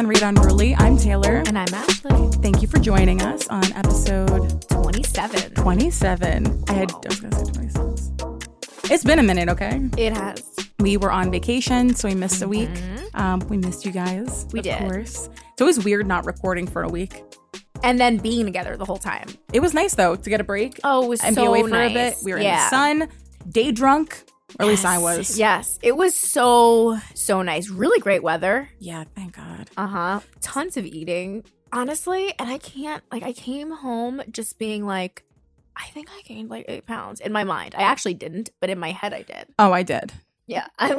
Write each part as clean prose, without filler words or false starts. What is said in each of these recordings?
on Read on Early. I'm Taylor. And I'm Ashley. Thank you for joining us on episode 27. I was going to say 26. It's been a minute, okay? It has. We were on vacation, so we missed a week. We missed you guys. We did. Of course. It's always weird not recording for a week. And then being together the whole time. It was nice, though, to get a break. Oh, it was so nice. And be away for a bit. We were in the sun, day drunk. Or at least I was. Yes. It was so nice. Really great weather. Yeah, thank God. Uh-huh. Tons of eating. Honestly, and I came home just being like, I think I gained like 8 pounds in my mind. I actually didn't, but in my head I did. Oh, I did. Yeah. I'm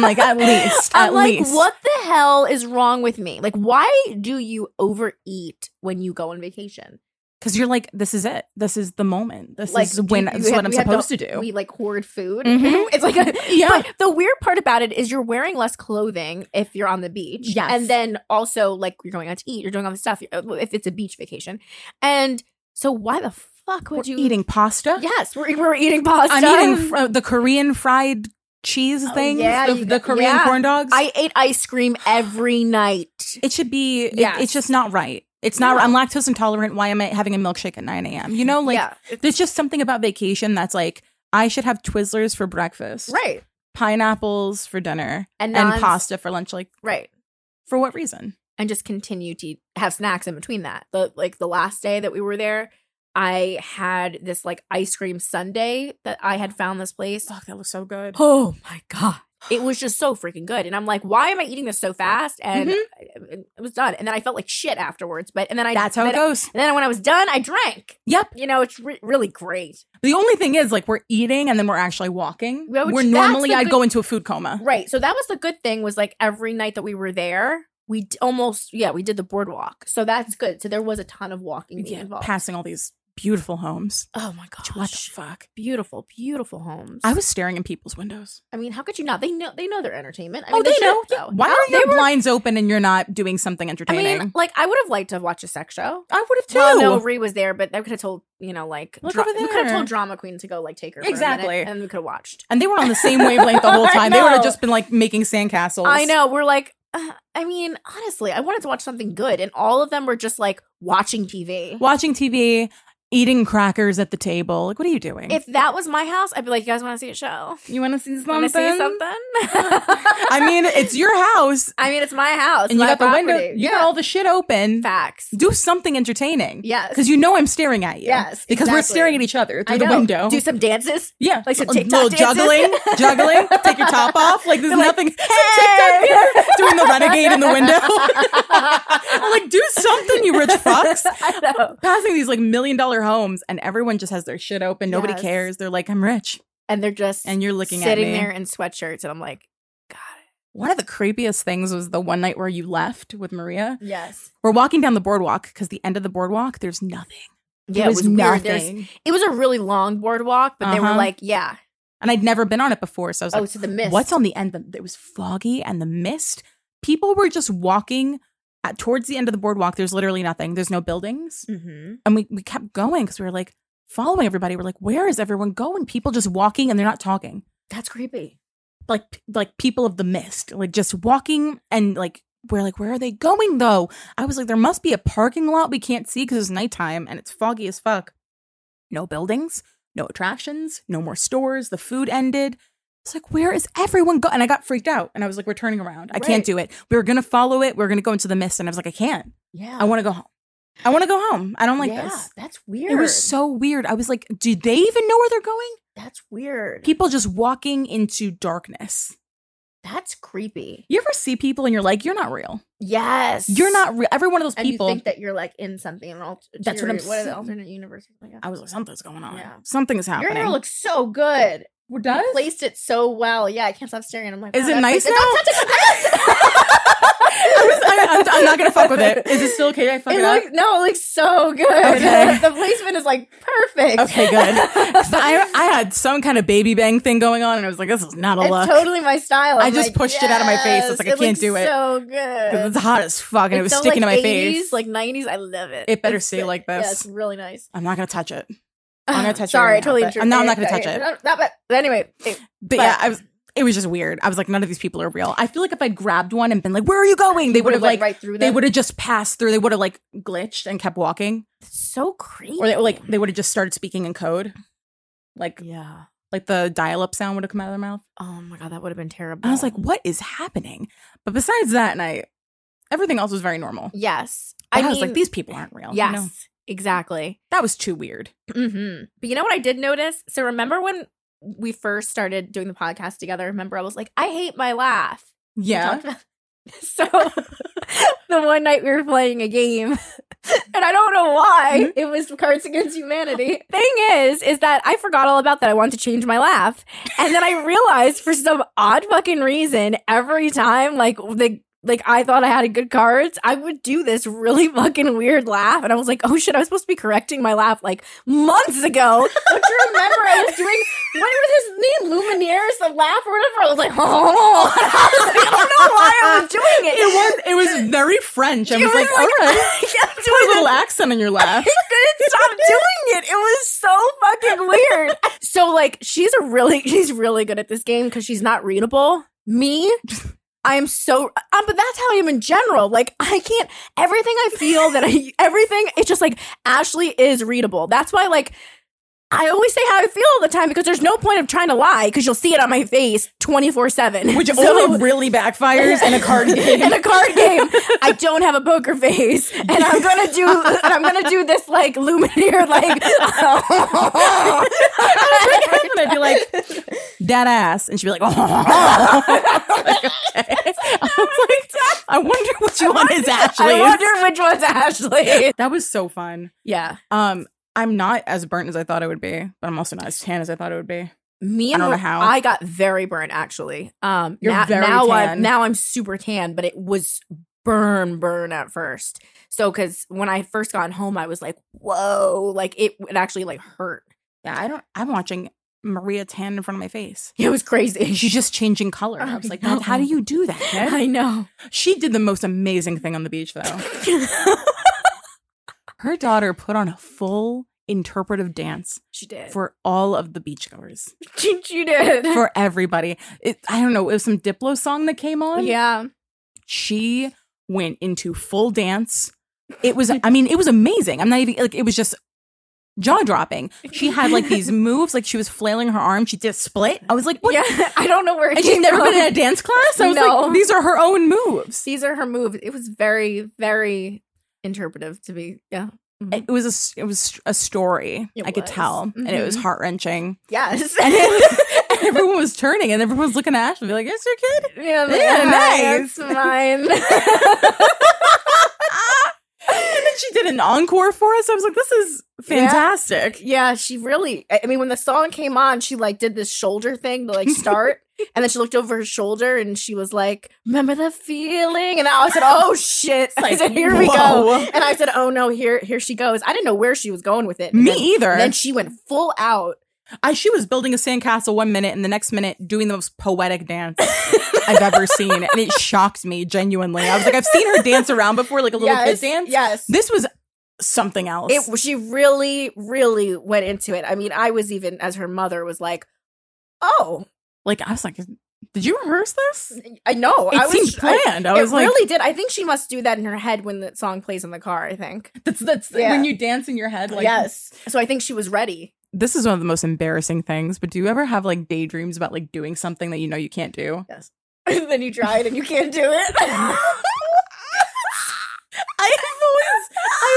like, at least. What the hell is wrong with me? Like, why do you overeat when you go on vacation? Because you're like, this is it. This is the moment. This like, is when this is what I'm supposed to do. We like hoard food. Mm-hmm. It's like, But the weird part about it is you're wearing less clothing if you're on the beach. Yes. And then also like you're going out to eat. You're doing all this stuff if it's a beach vacation. And so why the fuck would you? Eating pasta? Yes, we're eating pasta. I'm eating the Korean fried cheese things, the Korean corn dogs. I ate ice cream every night. It should be, it's just not right. It's not. I'm lactose intolerant. Why am I having a milkshake at 9 a.m.? You know, like there's just something about vacation that's like I should have Twizzlers for breakfast, right? Pineapples for dinner and pasta for lunch, like right. For what reason? And just continue to have snacks in between that. The last day that we were there, I had this like ice cream sundae that I had found this place. Oh, that looks so good. Oh my God. It was just so freaking good. And I'm like, why am I eating this so fast? And it was done. And then I felt like shit afterwards. But that's how it goes. And then when I was done, I drank. Yep. You know, it's really great. The only thing is, like, we're eating and then we're actually walking. Where normally I'd go into a food coma. Right. So that was the good thing was, like, every night that we were there, we we did the boardwalk. So that's good. So there was a ton of walking involved. Passing all these beautiful homes. Oh my gosh. What the fuck? Beautiful, beautiful homes. I was staring in people's windows. I mean, how could you not? They know their entertainment. I mean, they know. Yeah. Why are your blinds open and you're not doing something entertaining? I mean, like, I would have liked to have watched a sex show. I would have too. Well, no, Ree was there, but I could have told, you know, like, we could have told Drama Queen to go, like, take her for a minute, and we could have watched. And they were on the same wavelength the whole time. They would have just been, like, making sandcastles. I know. We're like, I mean, honestly, I wanted to watch something good, and all of them were just, like, watching TV. Eating crackers at the table. Like, what are you doing? If that was my house, I'd be like, you guys want to see a show? You want to see something? I mean, it's your house. I mean, it's my house. And you got property. The window. You got all the shit open. Facts. Do something entertaining. Yes. Because you know I'm staring at you. Yes. Because we're staring at each other through the window. Do some dances. Yeah. Like some TikTok dances. Juggling. Take your top off. Like, there's nothing. Like, hey! TikTok doing the renegade in the window. I'm like, do something, you rich fucks. I know. Passing these, like, $1 million homes, and everyone just has their shit open. Nobody cares. They're like, I'm rich, and they're just and you're looking sitting at me. There in sweatshirts, and I'm like, God. One of the creepiest things was the one night where you left with Maria. Yes, we're walking down the boardwalk because the end of the boardwalk, there's nothing. Yeah, it was nothing. It was a really long boardwalk, but they were like, and I'd never been on it before, so I was like, so the mist. What's on the end? It was foggy and the mist. People were just walking. Towards the end of the boardwalk, there's literally nothing. There's no buildings. Mm-hmm. And we kept going because we were like following everybody. We're like, where is everyone going? People just walking and they're not talking. That's creepy. Like people of the mist, like just walking and like, we're like, where are they going though? I was like, there must be a parking lot we can't see because it's nighttime and it's foggy as fuck. No buildings, no attractions, no more stores. The food ended. It's like, where is everyone going? And I got freaked out. And I was like, we're turning around. I can't do it. We were going to follow it. We were going to go into the mist. And I was like, I can't. Yeah. I want to go home. I don't like this. That's weird. It was so weird. I was like, do they even know where they're going? That's weird. People just walking into darkness. That's creepy. You ever see people and you're like, you're not real. Yes. You're not real. Every one of those people. And you think that you're like in something. That's what I'm saying. What are the alternate universes? Like, I was like, something's going on. Yeah. Something is happening. Your hair looks so good. It does? You placed it so well. Yeah, I can't stop staring. I'm like, is it nice now? I'm not going to fuck with it. Is it still okay? I fuck it up? No, it looks so good. Okay. The placement is like perfect. Okay, good. So I had some kind of baby bang thing going on and I was like, this is not a look. It's totally my style. I just pushed it out of my face. It's like, I can't do it. It's so good. Because it's hot as fuck and it was sticking to my face. Like 90s, I love it. It better stay like this. Yeah, it's really nice. I'm not going to touch it. I'm not going to touch it. Sorry, I totally interrupted. No, I'm not going to touch it. But anyway. But yeah, I was. It was just weird. I was like, none of these people are real. I feel like if I'd grabbed one and been like, where are you going? They would have like, right through them. They would have just passed through. They would have like glitched and kept walking. That's so crazy. Or they would have just started speaking in code. Like, yeah. Like the dial-up sound would have come out of their mouth. Oh my God, that would have been terrible. I was like, what is happening? But besides that night, everything else was very normal. Yes. I mean, was like, these people aren't real. Yes, you know? Exactly. That was too weird. Mm-hmm. But you know what I did notice? So remember when we first started doing the podcast together, remember I was like, I hate my laugh. Yeah. So the one night we were playing a game, and I don't know why, it was Cards Against Humanity. Thing is that I forgot all about that. I wanted to change my laugh. And then I realized for some odd fucking reason, every time I thought I had a good cards, I would do this really fucking weird laugh. And I was like, oh shit, I was supposed to be correcting my laugh like months ago. Don't you remember I was doing, what was his name? Lumiere, the laugh or whatever. I was like, oh. I don't know why I was doing it. It was very French. I was like, all right. Put a little accent on your laugh. I couldn't stop doing it. It was so fucking weird. So like, she's really good at this game because she's not readable. Me? I am so, but that's how I am in general. Like, I can't, it's just like, Ashley is readable. That's why, like, I always say how I feel all the time because there's no point of trying to lie because you'll see it on my face 24/7. Which only really backfires in a card game. In a card game. I don't have a poker face. And I'm going to do this, like, Lumiere, like, I'd be like, that ass. And she'd be like, oh. Okay. I was like, I wonder which one is Ashley. I wonder which one's Ashley. That was so fun. Yeah. I'm not as burnt as I thought I would be, but I'm also not as tan as I thought it would be. Me and I don't know how. I got very burnt, actually. You're very tan. Now I'm super tan, but it was burn at first. So, because when I first got home, I was like, whoa, like it actually like hurt. Yeah, I'm watching Maria tan in front of my face. It was crazy. She's just changing color. I was like, God, how do you do that, kid? I know. She did the most amazing thing on the beach, though. Her daughter put on a full interpretive dance. She did. For all of the beachgoers. She did. For everybody. I don't know. It was some Diplo song that came on. Yeah. She went into full dance. It was amazing. I'm not even, like, it was just jaw-dropping. She had, like, these moves. Like, she was flailing her arm. She did a split. I was like, what? Yeah, I don't know where it came from. And she's never been in a dance class? I was like, these are her own moves. These are her moves. It was very, very interpretive to be, yeah. Mm-hmm. It was a story. I could tell, mm-hmm. And it was heart wrenching. Yes, and everyone was turning, and everyone was looking at Ashley, like, "Is your kid? Yeah, nice, mine." And then she did an encore for us. I was like, "This is fantastic." Yeah, she really. I mean, when the song came on, she like did this shoulder thing to like start. And then she looked over her shoulder and she was like, remember the feeling? And I said, oh, shit. I said, here we go. And I said, oh, no, here she goes. I didn't know where she was going with it. Me either. And then she went full out. She was building a sandcastle one minute and the next minute doing the most poetic dance I've ever seen. And it shocked me, genuinely. I was like, I've seen her dance around before, like a little kid dance. Yes. This was something else. She really, really went into it. I mean, I was even, as her mother, was like, oh. Like, I was like, did you rehearse this? I know. It seemed planned. I was like, it really did. I think she must do that in her head when the song plays in the car, I think. That's when you dance in your head. Like, yes. So I think she was ready. This is one of the most embarrassing things, but do you ever have, like, daydreams about, like, doing something that you know you can't do? Yes. And then you try it and you can't do it? I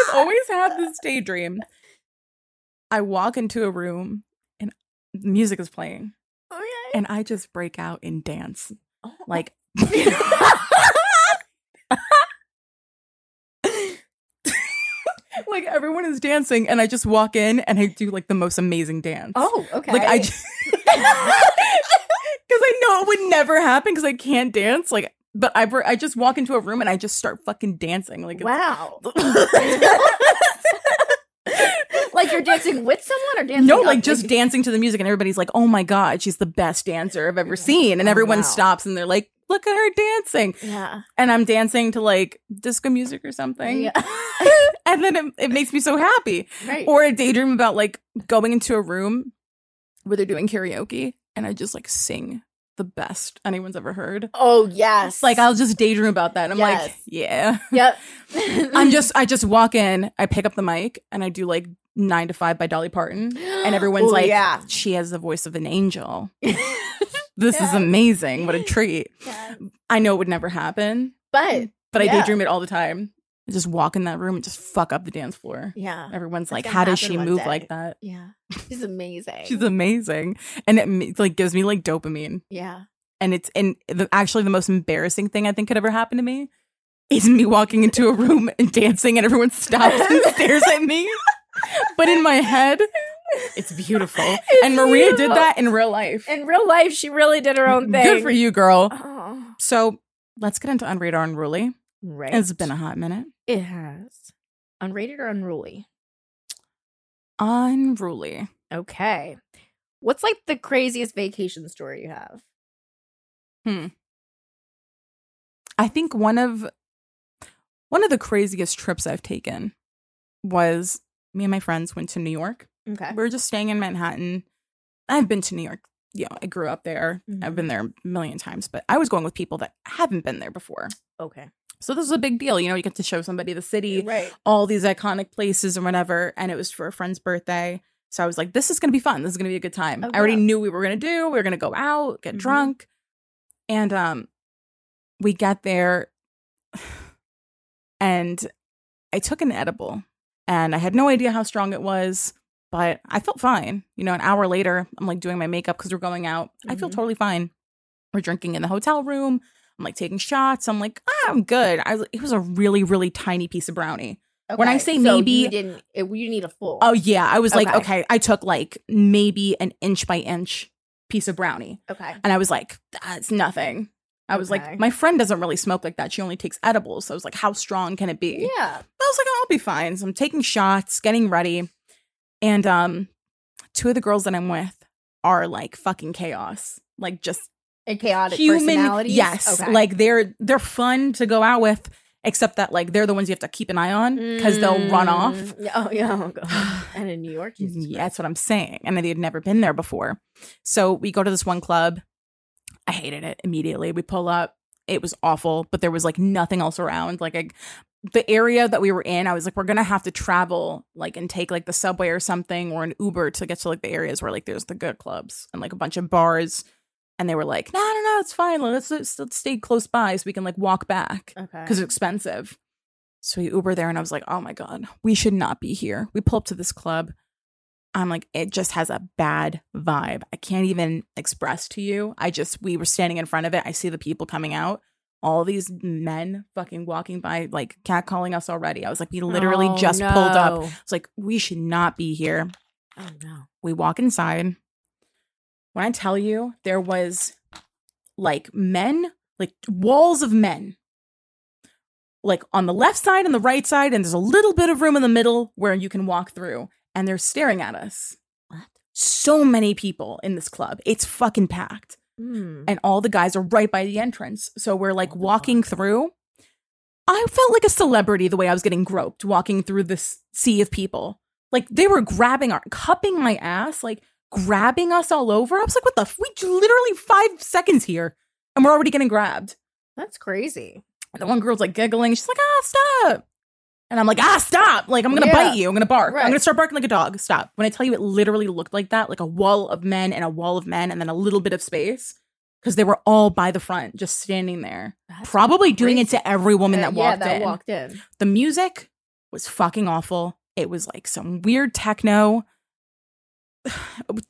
have always had this daydream. I walk into a room and music is playing. Okay. And I just break out and dance. Oh. Like, like everyone is dancing and I just walk in and I do like the most amazing dance. Oh, okay. Like I just, because I know it would never happen because I can't dance. Like, but I just walk into a room and I just start fucking dancing. Like, wow. Like you're dancing with someone or dancing? No, like just dancing to the music and everybody's like, oh my God, she's the best dancer I've ever seen. And everyone stops and they're like, look at her dancing. Yeah. And I'm dancing to like disco music or something. Yeah. And then it makes me so happy. Right. Or a daydream about like going into a room where they're doing karaoke and I just like sing the best anyone's ever heard. Oh, yes. Like, I'll just daydream about that. And I'm like, yeah. Yep. I just walk in, I pick up the mic, and I do, like, 9 to 5 by Dolly Parton. And everyone's she has the voice of an angel. This is amazing. What a treat. Yeah. I know it would never happen. But I daydream it all the time. I just walk in that room and just fuck up the dance floor. Yeah. Everyone's like, how does she move like that? Yeah. She's amazing. She's amazing. And it like gives me like dopamine. Yeah. And it's actually the most embarrassing thing I think could ever happen to me is me walking into a room and dancing and everyone stops and stares at me. But in my head, it's beautiful. Maria did that in real life. In real life, she really did her own thing. Good for you, girl. Oh. So let's get into Unrated or Unruly. Right. It's been a hot minute. It has. Unrated or Unruly? Unruly. Okay. What's like the craziest vacation story you have? I think one of the craziest trips I've taken was me and my friends went to New York. Okay. We were just staying in Manhattan. I've been to New York. You know, I grew up there. Mm-hmm. I've been there a million times, but I was going with people that haven't been there before. Okay. So this was a big deal. You know, you get to show somebody the city, right, all these iconic places and whatever. And it was for a friend's birthday. So I was like, this is going to be fun. This is going to be a good time. Okay. I already knew we were going to do. We were going to go out, get drunk. And we got there and I took an edible and I had no idea how strong it was, but I felt fine. You know, an hour later, I'm like doing my makeup because we're going out. Mm-hmm. I feel totally fine. We're drinking in the hotel room. I'm like taking shots. I'm like, I'm good. It was a really, really tiny piece of brownie. Okay. When I say so maybe, you need a full. Oh yeah, I was like, okay, I took like maybe an inch by inch piece of brownie. Okay, and I was like, that's nothing. I was like, my friend doesn't really smoke like that. She only takes edibles. So I was like, how strong can it be? Yeah, I was like, I'll be fine. So I'm taking shots, getting ready, and two of the girls that I'm with are like fucking chaos, like just. And chaotic personalities? Yes. Okay. Like, they're fun to go out with, except that, like, they're the ones you have to keep an eye on because they'll run off. Oh, yeah. Oh, God. And in New York, that's what I'm saying. And they had never been there before. So we go to this one club. I hated it immediately. We pull up. It was awful, but there was, like, nothing else around. Like, the area that we were in, I was like, we're going to have to travel, like, and take, like, the subway or something or an Uber to get to, like, the areas where, like, there's the good clubs and, like, a bunch of bars. And they were like, no, it's fine. Let's stay close by so we can, like, walk back. Okay. Because it's expensive. So we Uber there, and I was like, oh, my God. We should not be here. We pull up to this club. I'm like, it just has a bad vibe. I can't even express to you. We were standing in front of it. I see the people coming out. All these men fucking walking by, like, catcalling us already. I was like, we literally pulled up. It's like, we should not be here. Oh, no. We walk inside. When I tell you, there was like men, like walls of men, like on the left side and the right side. And there's a little bit of room in the middle where you can walk through. And they're staring at us. What? So many people in this club. It's fucking packed. Mm. And all the guys are right by the entrance. So we're like walking through. I felt like a celebrity the way I was getting groped, walking through this sea of people. Like they were cupping my ass, like grabbing us all over. I was like, what the f-? We literally 5 seconds here and we're already getting grabbed. That's crazy. And the one girl's like giggling. She's like, stop. And I'm like, stop. Like, I'm going to bite you. I'm going to bark. Right. I'm going to start barking like a dog. Stop. When I tell you it literally looked like that, like a wall of men and a wall of men and then a little bit of space because they were all by the front just standing there. That's probably crazy. Doing it to every woman that walked in. The music was fucking awful. It was like some weird techno.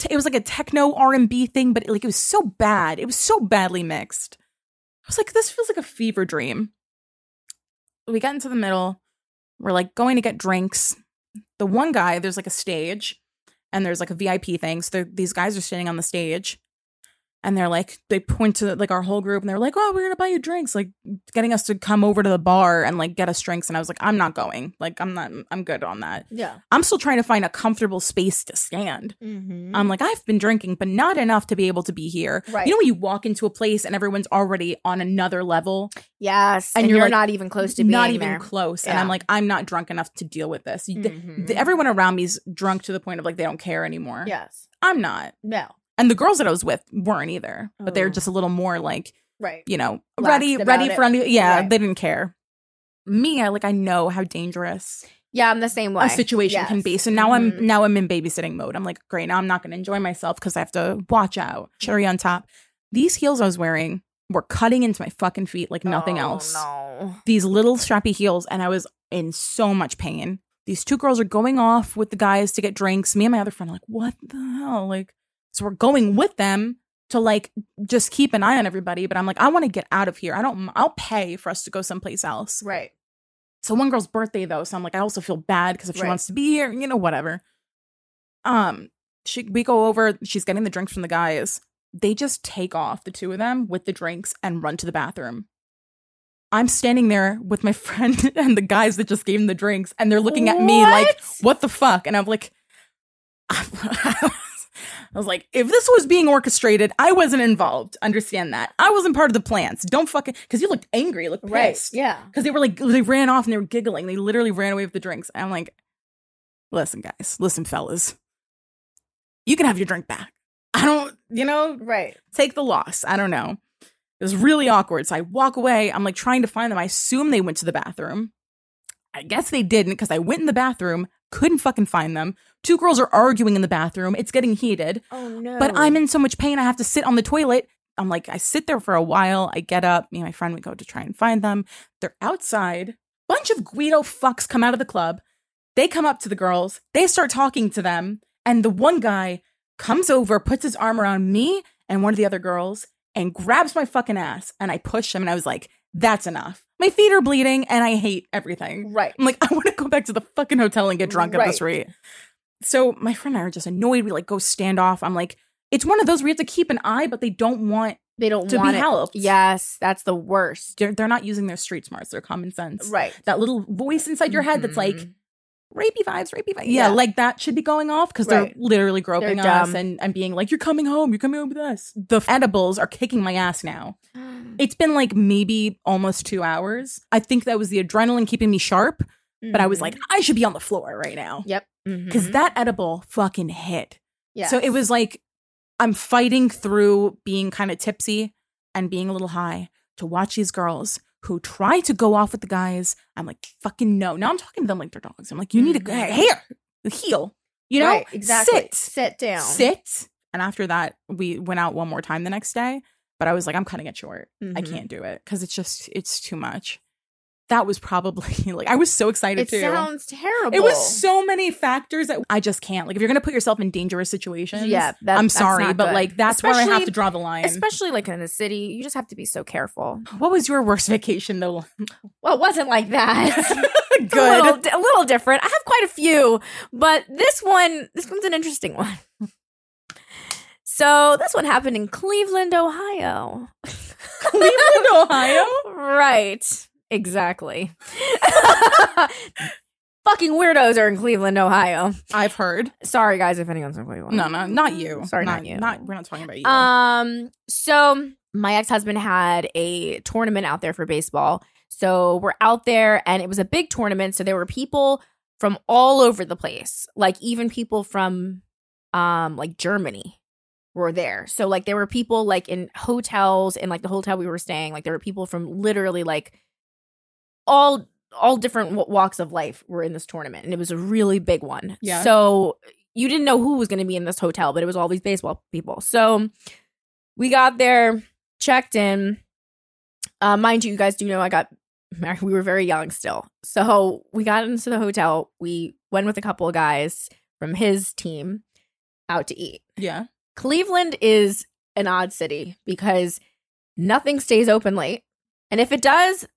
It was like a techno R&B thing, but it was so bad. It was so badly mixed. I was like, this feels like a fever dream. We got into the middle. We're like going to get drinks. The one guy, there's like a stage and there's like a VIP thing. So these guys are standing on the stage and they're like, they point to like our whole group and they're like, oh, we're going to buy you drinks. Like getting us to come over to the bar and like get us drinks. And I was like, I'm not going. Like, I'm good on that. Yeah. I'm still trying to find a comfortable space to stand. Mm-hmm. I'm like, I've been drinking, but not enough to be able to be here. Right. You know, when you walk into a place and everyone's already on another level. Yes. And you're like, not even close to being there. Not even close. Yeah. And I'm like, I'm not drunk enough to deal with this. Mm-hmm. Everyone around me is drunk to the point of like, they don't care anymore. Yes. I'm not. No. And the girls that I was with weren't either, but they were just a little more like, right, you know, ready for any. Yeah, right. They didn't care. Me, I know how dangerous. Yeah, I'm the same way. A situation can be. So now I'm in babysitting mode. I'm like, great. Now I'm not going to enjoy myself because I have to watch out. Cherry on top. These heels I was wearing were cutting into my fucking feet like nothing else. No. These little strappy heels, and I was in so much pain. These two girls are going off with the guys to get drinks. Me and my other friend are like, what the hell? Like, so we're going with them to like just keep an eye on everybody. But I'm like, I want to get out of here. I'll pay for us to go someplace else. Right. So one girl's birthday though, so I'm like, I also feel bad because if she wants to be here, you know, whatever. We go over, she's getting the drinks from the guys. They just take off, the two of them, with the drinks and run to the bathroom. I'm standing there with my friend and the guys that just gave him the drinks, and they're looking at me like, what the fuck? And I'm like, I was like, if this was being orchestrated, I wasn't involved. Understand that. I wasn't part of the plans. Don't fucking... Because you looked angry. You looked pissed. Right, yeah. Because they were like... They ran off and they were giggling. They literally ran away with the drinks. And I'm like, listen, guys. Listen, fellas. You can have your drink back. I don't... You know? Right. Take the loss. I don't know. It was really awkward. So I walk away. I'm like trying to find them. I assume they went to the bathroom. I guess they didn't because I went in the bathroom... Couldn't fucking find them. Two girls are arguing in the bathroom. It's getting heated. Oh, no. But I'm in so much pain. I have to sit on the toilet. I'm like, I sit there for a while. I get up. Me and my friend, we go to try and find them. They're outside. Bunch of Guido fucks come out of the club. They come up to the girls. They start talking to them. And the one guy comes over, puts his arm around me and one of the other girls and grabs my fucking ass. And I push him and I was like, that's enough. My feet are bleeding and I hate everything. Right. I'm like, I want to go back to the fucking hotel and get drunk at this rate. So my friend and I are just annoyed. We like go stand off. I'm like, it's one of those where you have to keep an eye, but they don't want to be helped. Yes, that's the worst. They're not using their street smarts, their common sense. Right. That little voice inside your head that's like, rapey vibes. Yeah, like that should be going off because they're literally groping us and being like, you're coming home with us. The edibles are kicking my ass now. It's been like maybe almost 2 hours. I think that was the adrenaline keeping me sharp, but I was like, I should be on the floor right now. Yep. Because that edible fucking hit. Yeah. So it was like I'm fighting through being kind of tipsy and being a little high to watch these girls who try to go off with the guys. I'm like, fucking no. Now I'm talking to them like they're dogs. I'm like, you need to go heel. You know? Right, exactly. Sit down. And after that, we went out one more time the next day. But I was like, I'm cutting it short. I can't do it because it's too much. That was probably like, I was so excited too. It sounds terrible. It was so many factors that I just can't. Like if you're going to put yourself in dangerous situations, I'm sorry, but like that's where I have to draw the line. Especially like in the city, you just have to be so careful. What was your worst vacation though? Well, it wasn't like that. Good. A little different. I have quite a few, but this one's an interesting one. So this one happened in Cleveland, Ohio. Cleveland, Ohio? Right. Exactly. Fucking weirdos are in Cleveland, Ohio. I've heard. Sorry, guys, if anyone's in Cleveland. No, not you. Sorry, not you. We're not talking about you. So my ex-husband had a tournament out there for baseball. So we're out there, and it was a big tournament. So there were people from all over the place, like even people from like Germany. Were there. So like there were people like in hotels and like the hotel we were staying, like there were people from literally like all different walks of life were in this tournament, and it was a really big one. Yeah. So you didn't know who was going to be in this hotel, but it was all these baseball people. So we got there, checked in. Mind you, guys do know I got married. We were very young still. So we got into the hotel. We went with a couple of guys from his team out to eat. Yeah. Cleveland is an odd city because nothing stays open late. And if it does,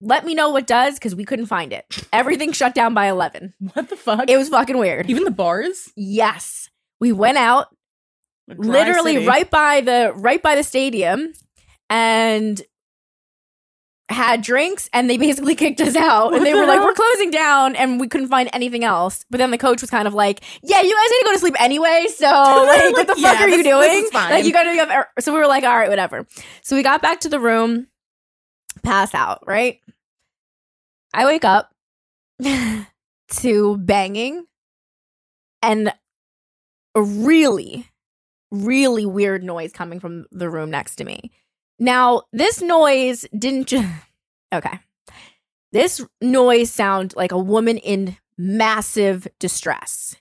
let me know what does because we couldn't find it. Everything shut down by 11. What the fuck? It was fucking weird. Even the bars? Yes. We went out literally city. right by the stadium and had drinks, and they basically kicked us out. And they were like, we're closing down, and we couldn't find anything else. But then the coach was kind of like, yeah, you guys need to go to sleep anyway, so like, what the fuck are you doing? Like, you gotta have. So we were like, all right, whatever. So we got back to the room, pass out, right? I wake up to banging and a really really weird noise coming from the room next to me. Now, this noise didn't just... Okay. This noise sounded like a woman in massive distress.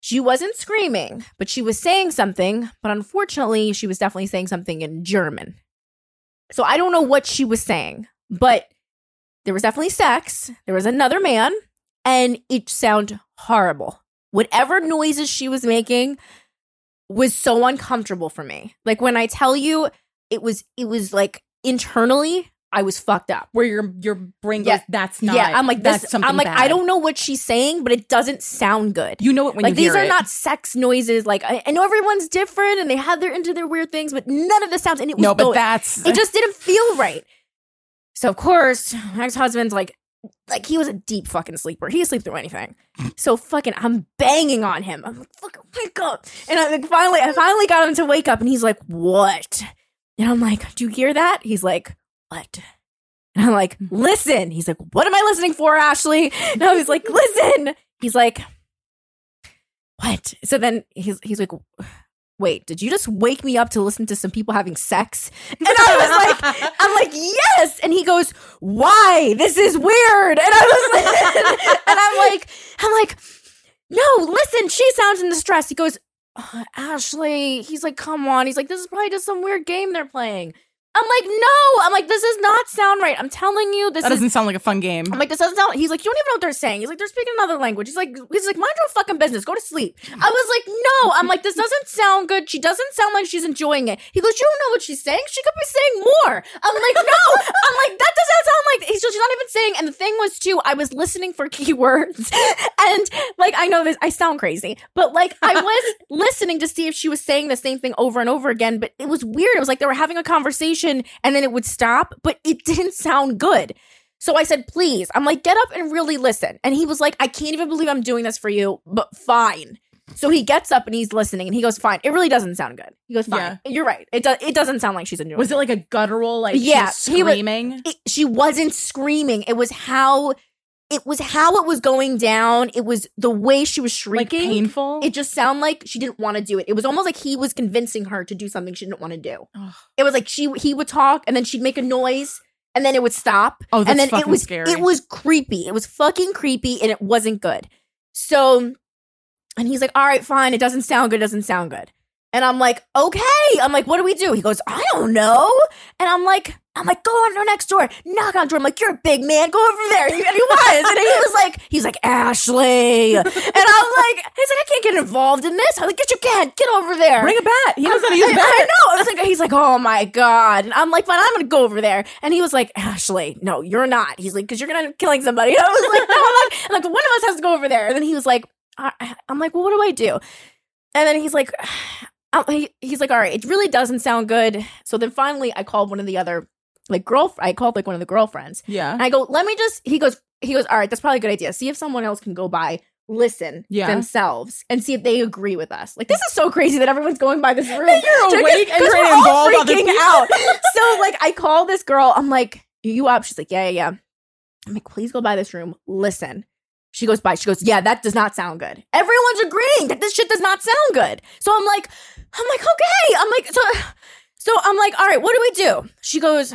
She wasn't screaming, but she was saying something. But unfortunately, she was definitely saying something in German. So I don't know what she was saying, but there was definitely sex. There was another man, and it sounded horrible. Whatever noises she was making was so uncomfortable for me. Like, when I tell you, it was like internally I was fucked up. Where your brain goes, that's not. Yeah, I'm like, that's something. I'm like, bad. I don't know what she's saying, but it doesn't sound good. You know it when like, you hear it. Like, these are not sex noises. Like, I know everyone's different and they had their into their weird things, but none of the sounds. And it was no, but going. That's it just didn't feel right. So of course, my ex-husband's like he was a deep fucking sleeper. He sleep through anything. So fucking, I'm banging on him. I'm like, fucking wake up. And I'm like, I finally got him to wake up, and he's like, what? And I'm like, do you hear that? He's like, what? And I'm like, listen. He's like, what am I listening for, Ashley? And I was like, listen. He's like, what? So then he's like, wait, did you just wake me up to listen to some people having sex? And I was like, I'm like, yes. And he goes, why? This is weird. And I was like, and I'm like, no, listen, she sounds in distress. He goes, oh, Ashley. He's like, come on. He's like, this is probably just some weird game they're playing. I'm like, no. I'm like, this does not sound right. I'm telling you, this doesn't sound like a fun game. I'm like, this doesn't sound. He's like, you don't even know what they're saying. He's like, they're speaking another language. He's like, mind your fucking business. Go to sleep. I was like, no. I'm like, this doesn't sound good. She doesn't sound like she's enjoying it. He goes, you don't know what she's saying. She could be saying more. I'm like, no. I'm like, that doesn't sound like. He's just not even saying. And the thing was too, I was listening for keywords, and like, I know this, I sound crazy, but like, I was listening to see if she was saying the same thing over and over again. But it was weird. It was like they were having a conversation, and then it would stop, but it didn't sound good. So I said, please. I'm like, get up and really listen. And he was like, I can't even believe I'm doing this for you, but fine. So he gets up and he's listening, and he goes, fine. It really doesn't sound good. He goes, fine. Yeah. You're right. It doesn't sound like she's enjoying it. Was it like a guttural, like yeah, she was screaming? She wasn't screaming. It was how it was going down. It was the way she was shrieking. Like painful? It just sounded like she didn't want to do it. It was almost like he was convincing her to do something she didn't want to do. Ugh. It was like he would talk, and then she'd make a noise, and then it would stop. Oh, that's and then fucking it was scary. It was creepy. It was fucking creepy, and it wasn't good. So, and he's like, all right, fine. It doesn't sound good. It doesn't sound good. And I'm like, okay. I'm like, what do we do? He goes, I don't know. And I'm like, go on to the next door. Knock on the door. I'm like, you're a big man. Go over there. And he was. And he's like, Ashley. And I'm like, he's like, I can't get involved in this. I'm like, yes, you can. Get over there. Bring a bat. He knows how to use a bat. I know. I was like, he's like, oh my God. And I'm like, fine, I'm going to go over there. And he was like, Ashley, no, you're not. He's like, because you're going to end up killing somebody. And I was like, no, I'm like, one of us has to go over there. And then he was like, I'm like, well, what do I do? And then he's like, he's like, all right, it really doesn't sound good. So then finally I called one of the other, like, one of the girlfriends. Yeah. And I go, let me just, he goes, all right, that's probably a good idea. See if someone else can go by, listen themselves, and see if they agree with us. Like, this is so crazy that everyone's going by this room. And you're awake and trying to involve other people. So, like, I call this girl. I'm like, are you up? She's like, yeah. I'm like, please go by this room. Listen. She goes by. She goes, yeah, that does not sound good. Everyone's agreeing that this shit does not sound good. So I'm like, okay. I'm like, so I'm like, all right, what do we do? She goes,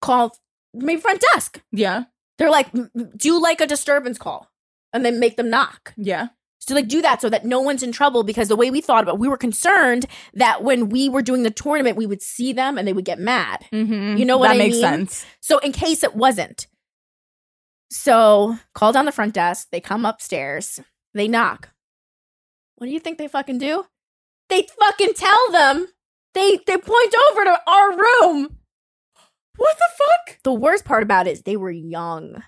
call maybe front desk. Yeah. They're like, do like a disturbance call, and then make them knock. Yeah. So like, do that so that no one's in trouble, because the way we thought about it, we were concerned that when we were doing the tournament, we would see them and they would get mad. Mm-hmm. You know what I mean? That makes sense. So in case it wasn't. So, call down the front desk. They come upstairs. They knock. What do you think they fucking do? They fucking tell them. They point over to our room. What the fuck? The worst part about it is they were young.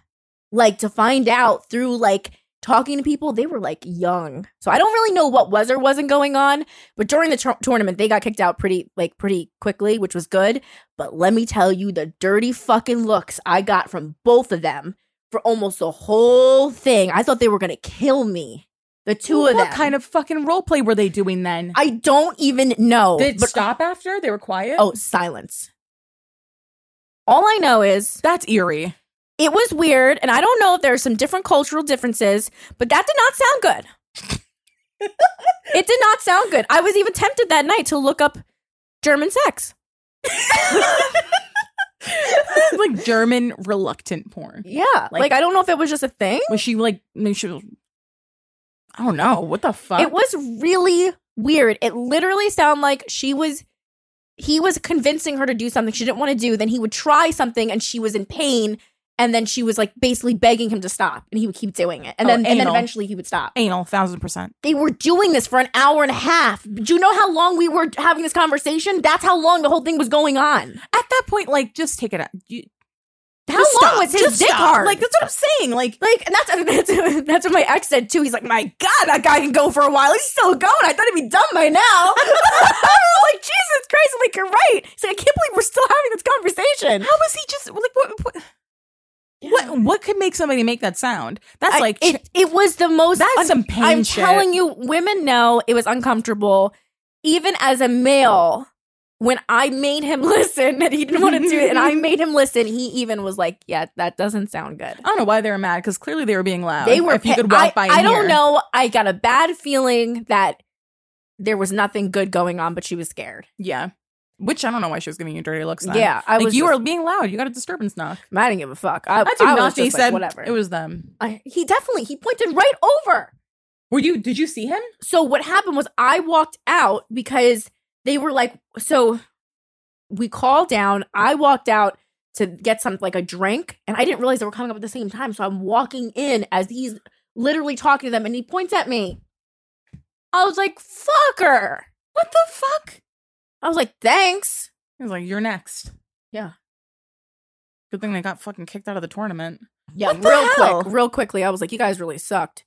Like, to find out through, like, talking to people, they were, like, young. So, I don't really know what was or wasn't going on. But during the tournament, they got kicked out pretty quickly, which was good. But let me tell you, the dirty fucking looks I got from both of them. For almost the whole thing, I thought they were going to kill me. The two of them. What kind of fucking role play were they doing then? I don't even know. Did it stop after? They were quiet? Oh, silence. All I know is... That's eerie. It was weird, and I don't know if there are some different cultural differences, but that did not sound good. It did not sound good. I was even tempted that night to look up German sex. Like German reluctant porn. Yeah. Like I don't know if it was just a thing. Was she like, maybe she was, I don't know. What the fuck? It was really weird. It literally sounded like he was convincing her to do something she didn't want to do. Then he would try something and she was in pain. And then she was like basically begging him to stop, and he would keep doing it. And then eventually he would stop. Anal, 1000%. They were doing this for an hour and a half. Do you know how long we were having this conversation? That's how long the whole thing was going on. At that point, like, just take it out. How long was his dick hard? Like, that's what I'm saying. Like, and that's what my ex said too. He's like, my God, that guy can go for a while. He's still going. I thought he'd be done by now. I was like, Jesus Christ, like, you're right. He's like, I can't believe we're still having this conversation. How was he just like what? Yeah. What could make somebody make that sound? That's like... It was the most... That's some pain I'm shit. Telling you, women know it was uncomfortable. Even as a male, when I made him listen, and he didn't want to do it, and I made him listen, he even was like, yeah, that doesn't sound good. I don't know why they were mad, because clearly they were being loud. They were... If you could walk by and I don't know. I got a bad feeling that there was nothing good going on, but she was scared. Yeah. Which I don't know why she was giving you dirty looks then. Yeah, I was. You were being loud. You got a disturbance knock. I didn't give a fuck. I was just like, whatever. It was them. He pointed right over. Did you see him? So what happened was I walked out because they were like, so we called down. I walked out to get some, like a drink, and I didn't realize they were coming up at the same time. So I'm walking in as he's literally talking to them, and he points at me. I was like, fucker. What the fuck? I was like, thanks. He was like, you're next. Yeah. Good thing they got fucking kicked out of the tournament. Yeah, real quickly. I was like, you guys really sucked.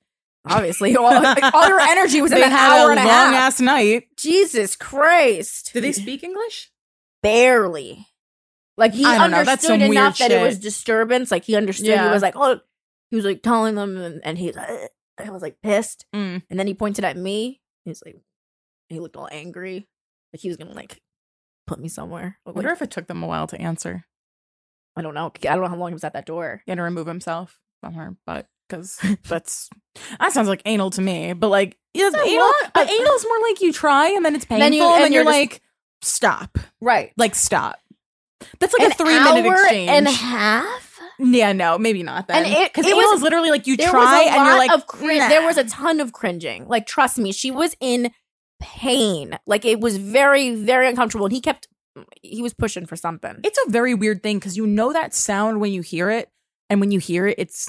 Obviously. all your energy was in that hour and a half. Long ass night. Jesus Christ. Did they speak English? Barely. Like, he understood enough that it was disturbance. Like, he understood. Yeah. He was like, oh, he was like telling them, and he was like, I was like pissed. Mm. And then he pointed at me. He's like, he looked all angry. Like he was gonna like put me somewhere. I wonder if it took them a while to answer. I don't know. I don't know how long he was at that door. He had to remove himself from her butt because that sounds like anal to me. But like, but anal's more like you try and then it's painful and you're just, like, stop. Right. Like stop. That's like a 3-minute exchange. And a half. Yeah, no, maybe not then. Because it was literally like you try and you're like there was a ton of cringing. Like trust me, she was in pain. Like it was very, very uncomfortable, and he was pushing for something. It's a very weird thing because you know that sound when you hear it, and when you hear it, it's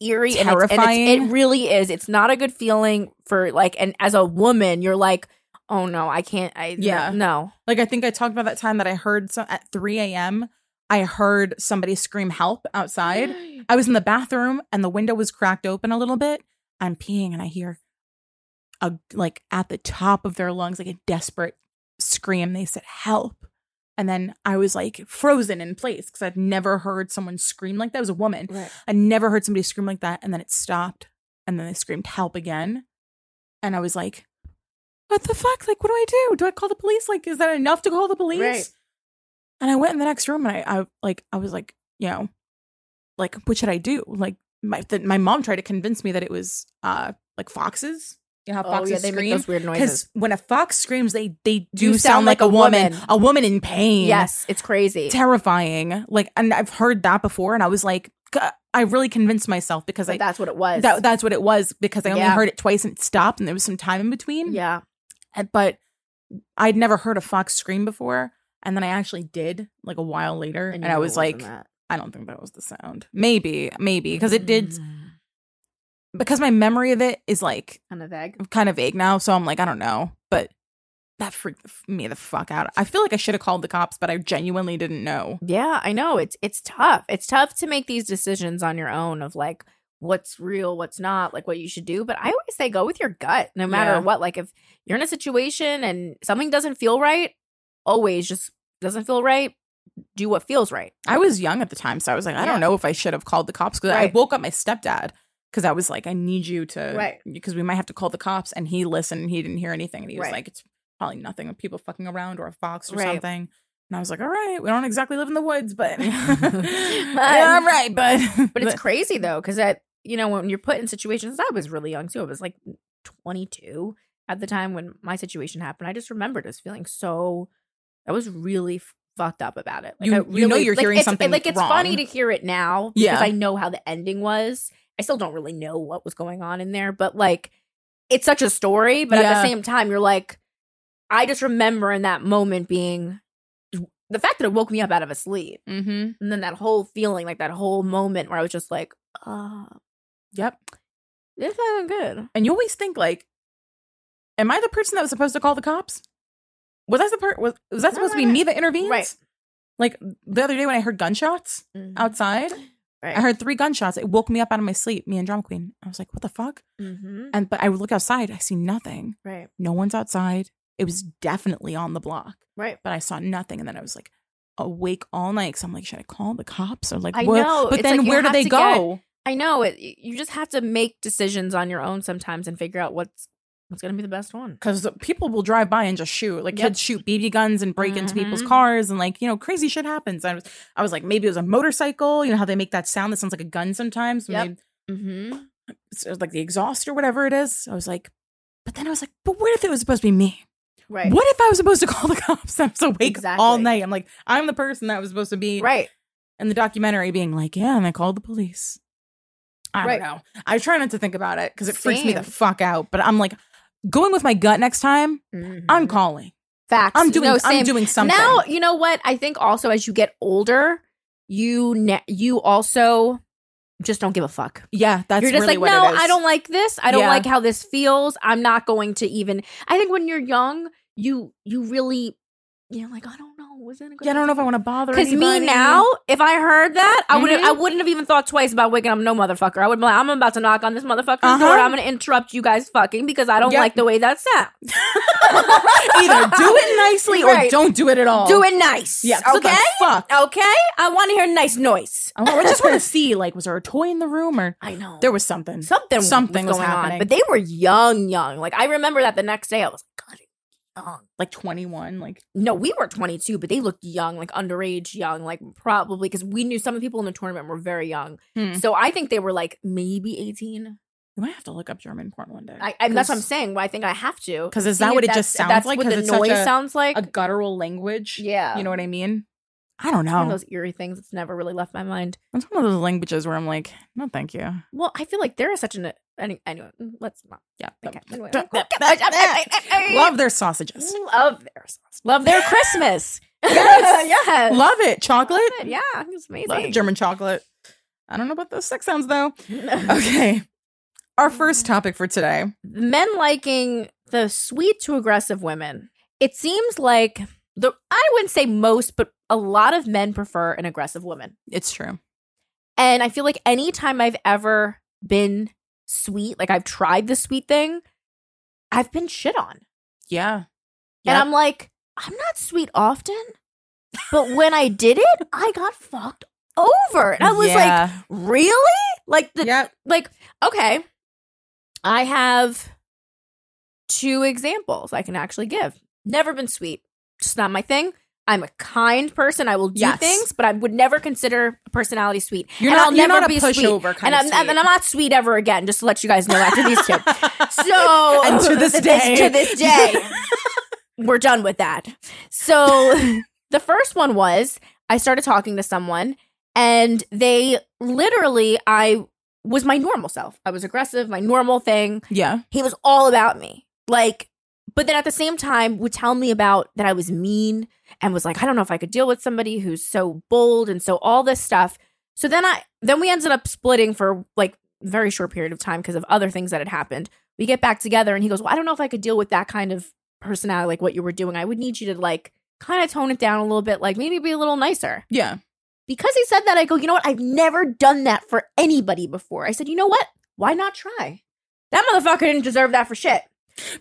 eerie, terrifying. It really is. It's not a good feeling for like. And as a woman, you're like, oh no, I can't. No. Like I think I talked about that time that I heard at 3 a.m. I heard somebody scream help outside. I was in the bathroom and the window was cracked open a little bit. I'm peeing and I hear. Like at the top of their lungs, like a desperate scream. They said, help. And then I was like frozen in place because I've never heard someone scream like that. It was a woman. Right. I never heard somebody scream like that. And then it stopped. And then they screamed help again. And I was like, what the fuck? Like, what do I do? Do I call the police? Like, is that enough to call the police? Right. And I went in the next room and I was like, you know, like, what should I do? Like my mom tried to convince me that it was like foxes. You know how foxes scream? They make those weird noises. Because when a fox screams, they do sound like a woman. A woman in pain. Yes, it's crazy. Terrifying. Like, and I've heard that before, and I was like, I really convinced myself because that's what it was. That's what it was because I only heard it twice and it stopped, and there was some time in between. Yeah. But I'd never heard a fox scream before, and then I actually did, like, a while later, and I was like, I don't think that was the sound. Maybe, because it did... Because my memory of it is like kind of vague now, so I'm like, I don't know, but that freaked me the fuck out. I feel like I should have called the cops, but I genuinely didn't know. Yeah, I know it's tough. It's tough to make these decisions on your own of like what's real, what's not, like what you should do. But I always say go with your gut, no matter what. Like if you're in a situation and something doesn't feel right, always just doesn't feel right. Do what feels right. I was young at the time, so I was like, I don't know if I should have called the cops because I woke up my stepdad. Because I was like, I need you to, because we might have to call the cops. And he listened and he didn't hear anything. And he was like, it's probably nothing with people fucking around or a fox or something. And I was like, all right, we don't exactly live in the woods, but all right. But it's crazy, though, because that, you know, when you're put in situations, I was really young, too. It was like 22 at the time when my situation happened. I just remember just feeling so, I was really fucked up about it. Like, you're hearing something wrong. It's funny to hear it now because I know how the ending was. I still don't really know what was going on in there, but like, it's such a story. But at the same time, you're like, I just remember in that moment being, the fact that it woke me up out of a sleep. Mm-hmm. And then that whole feeling, like that whole moment where I was just like, yep, this isn't good. And you always think like, am I the person that was supposed to call the cops? Was that the part? Was that supposed to be me that intervenes? Right. Like the other day when I heard gunshots outside, I heard 3 gunshots. It woke me up out of my sleep. Me and Drama Queen. I was like, "What the fuck?" Mm-hmm. And but I would look outside. I see nothing. Right. No one's outside. It was definitely on the block. Right. But I saw nothing, and then I was like, awake all night. So I'm like, should I call the cops or like? I know. But it's then like, where do they go? I know. You just have to make decisions on your own sometimes and figure out what's. It's going to be the best one. Because people will drive by and just shoot. Like, kids shoot BB guns and break into people's cars. And, like, you know, crazy shit happens. I was like, maybe it was a motorcycle. You know how they make that sound that sounds like a gun sometimes? Yep. So, like the exhaust or whatever it is. I was like, but then I was like, but what if it was supposed to be me? Right. What if I was supposed to call the cops? I was awake all night. I'm like, I'm the person that was supposed to be. Right. And the documentary being like, yeah, and I called the police. I don't know. I try not to think about it because it freaks me the fuck out. But I'm like, going with my gut next time, I'm calling. Facts. I'm doing something. Now, you know what? I think also as you get older, you also just don't give a fuck. Yeah, that's really what it is. You're just like, no, I don't like this. I don't like how this feels. I'm not going to even. I think when you're young, you really, you're like, I don't know. Was it a good I don't know if I want to bother anybody. Because me now, if I heard that, I wouldn't have even thought twice about waking up no motherfucker. I would be like, I'm about to knock on this motherfucker's door. I'm going to interrupt you guys fucking because I don't like the way that sounds. Either do it nicely or don't do it at all. Do it nice. Yeah. Okay? Fuck. Okay? I want to hear nice noise. I just want to see, like, was there a toy in the room or? I know. There was something. Something was going on. But they were young. Like, I remember that the next day I was like, God, like 21, like no, we were 22, but they looked young, like underage young, like probably because we knew some of the people in the tournament were very young. So I think they were like maybe 18. You might have to look up German porn one day. And that's what I'm saying. Well, I think I have to because is that what it just sounds that's like? Because the noise sounds like a guttural language. Yeah, you know what I mean. I don't know. It's one of those eerie things that's never really left my mind. That's one of those languages where I'm like, no, thank you. Well, I feel like there is such an anyway. Let's not. Yeah. Okay. Anyway, love their sausages. Love their sausages. Love their Christmas. Yes. Yes. Love it. Chocolate. Love it. Yeah. It's amazing. Love it. German chocolate. I don't know about those sex sounds though. Okay. Our first topic for today: men liking the sweet to aggressive women. It seems like I wouldn't say most, but a lot of men prefer an aggressive woman. It's true. And I feel like anytime I've ever been sweet, like I've tried the sweet thing, I've been shit on. Yeah. Yep. And I'm like, I'm not sweet often, but when I did it, I got fucked over. And I was like, really? Like, like, okay, I have 2 examples I can actually give. Never been sweet. Just not my thing. I'm a kind person. I will do things, but I would never consider personality sweet. And I'll never be a pushover kind of sweet. And I'm not sweet ever again, just to let you guys know after these 2. So and to this day, we're done with that. So the first one was I started talking to someone and they literally, I was my normal self. I was aggressive, my normal thing. Yeah. He was all about me. Like, but then at the same time would tell me about that I was mean and was like, I don't know if I could deal with somebody who's so bold and so all this stuff. So then we ended up splitting for like a very short period of time because of other things that had happened. We get back together and he goes, well, I don't know if I could deal with that kind of personality, like what you were doing. I would need you to like kind of tone it down a little bit, like maybe be a little nicer. Yeah. Because he said that, I go, you know what? I've never done that for anybody before. I said, you know what? Why not try? That motherfucker didn't deserve that for shit.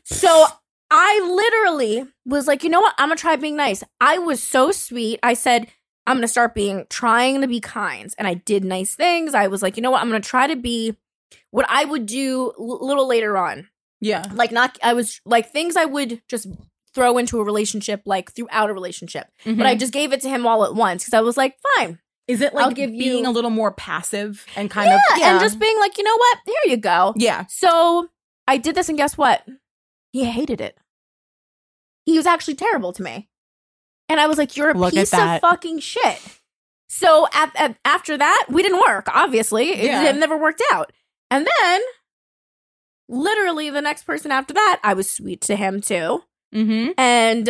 So I literally was like, you know what? I'm going to try being nice. I was so sweet. I said, I'm going to start trying to be kind. And I did nice things. I was like, you know what? I'm going to try to be what I would do little later on. Yeah. Like I was like things I would just throw into a relationship, like throughout a relationship. Mm-hmm. But I just gave it to him all at once because I was like, fine. Is it like being a little more passive and kind of? Yeah. And just being like, you know what? Here you go. Yeah. So I did this, and guess what? He hated it. He was actually terrible to me. And I was like, you're a piece of fucking shit. So after that, we didn't work, obviously. It never worked out. And then, literally the next person after that, I was sweet to him, too. Mm-hmm. And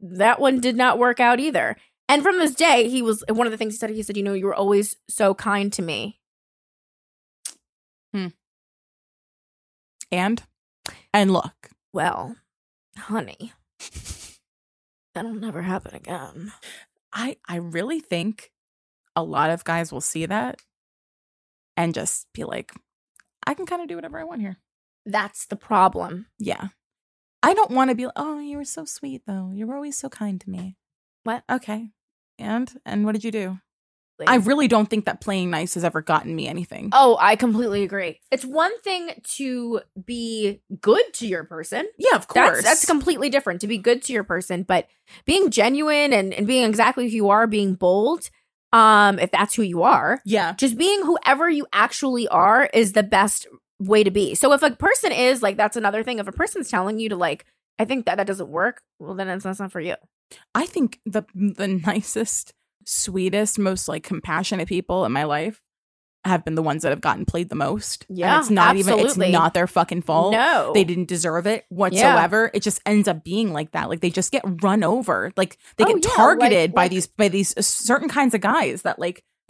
that one did not work out either. And from this day, he was, one of the things he said, you know, you were always so kind to me. Hmm. And look. Well, honey, that'll never happen again. I really think a lot of guys will see that and just be like, I can kind of do whatever I want here. That's the problem. Yeah. I don't want to be like, oh, you were so sweet, though. You were always so kind to me. What? Okay. And what did you do? Please. I really don't think that playing nice has ever gotten me anything. Oh, I completely agree. It's one thing to be good to your person. Yeah, of course. That's completely different, to be good to your person. But being genuine and being exactly who you are, being bold, if that's who you are. Yeah. Just being whoever you actually are is the best way to be. So if a person is like, that's another thing. If a person's telling you to like, I think that doesn't work, well, then that's not for you. I think the nicest, sweetest, most like compassionate people in my life have been the ones that have gotten played the most. Yeah, and it's not absolutely. It's not their fucking fault. No, they didn't deserve it whatsoever. Yeah. It just ends up being like that. Like they just get run over. Like they get targeted by these certain kinds of guys that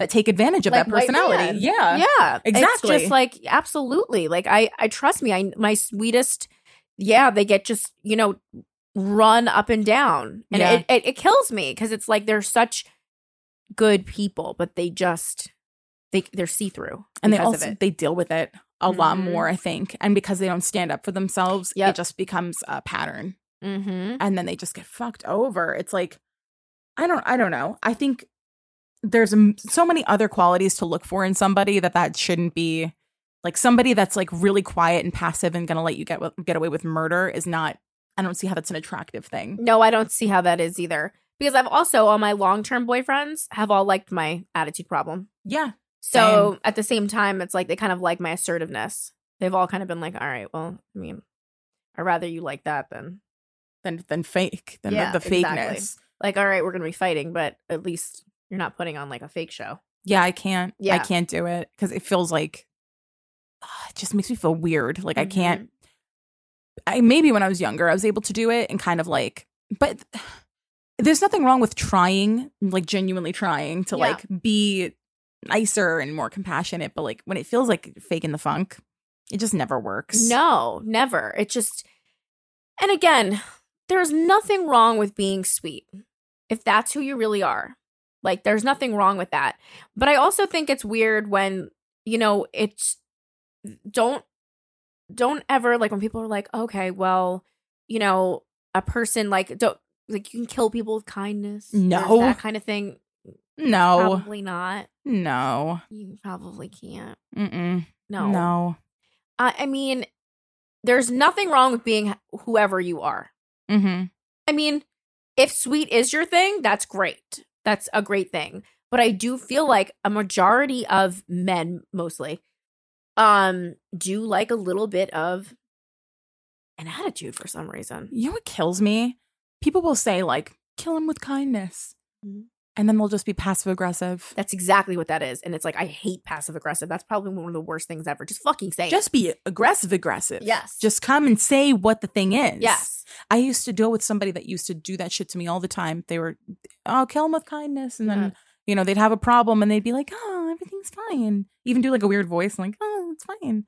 take advantage of that personality. Yeah, exactly. It's just like absolutely. Like I trust me. My sweetest. Yeah, they get just run up and down, and it kills me because it's like they're such good people, but they're see through, and they deal with it a lot more, I think, and because they don't stand up for themselves, it just becomes a pattern, and then they just get fucked over. It's like I don't know. I think there's so many other qualities to look for in somebody that shouldn't be like somebody that's like really quiet and passive and gonna let you get away with murder is not. I don't see how that's an attractive thing. No, I don't see how that is either. Because I've also, all my long-term boyfriends have all liked my attitude problem. Yeah. So at the same time, it's like they kind of like my assertiveness. They've all kind of been like, all right, well, I mean, I'd rather you like that than fake. The fakeness. Exactly. Like, all right, we're going to be fighting, but at least you're not putting on like a fake show. Yeah, I can't. Yeah. I can't do it because it feels like it just makes me feel weird. Like I can't. Maybe when I was younger, I was able to do it and kind of like, but there's nothing wrong with trying, like genuinely trying to like be nicer and more compassionate. But like when it feels like faking the funk, it just never works. No, never. It just, and again, there's nothing wrong with being sweet if that's who you really are. Like there's nothing wrong with that. But I also think it's weird when, it's don't ever like when people are like, okay, well, a person like don't like you can kill people with kindness. No, that kind of thing. No, probably not. No, you probably can't. Mm-mm. No. I mean, there's nothing wrong with being whoever you are. Mm-hmm. I mean, if sweet is your thing, that's great. That's a great thing. But I do feel like a majority of men, mostly. Do like a little bit of an attitude for some reason. You know what kills me? People will say like, kill him with kindness. Mm-hmm. And then they'll just be passive aggressive. That's exactly what that is. And it's like, I hate passive aggressive. That's probably one of the worst things ever. Just fucking say it. Just be aggressive. Yes. Just come and say what the thing is. Yes. I used to deal with somebody that used to do that shit to me all the time. They were, oh, kill him with kindness. And then, they'd have a problem and they'd be like, oh, everything's fine. Even do like a weird voice and like, oh, it's fine.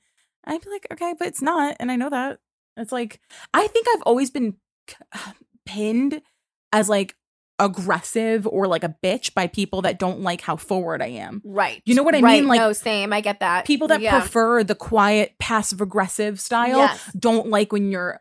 I'd be like, okay, but it's not. And I know that. It's like, I think I've always been pinned as like aggressive or like a bitch by people that don't like how forward I am. Right. You know what I mean? Like, no, same. I get that. People that prefer the quiet, passive aggressive style don't like when you're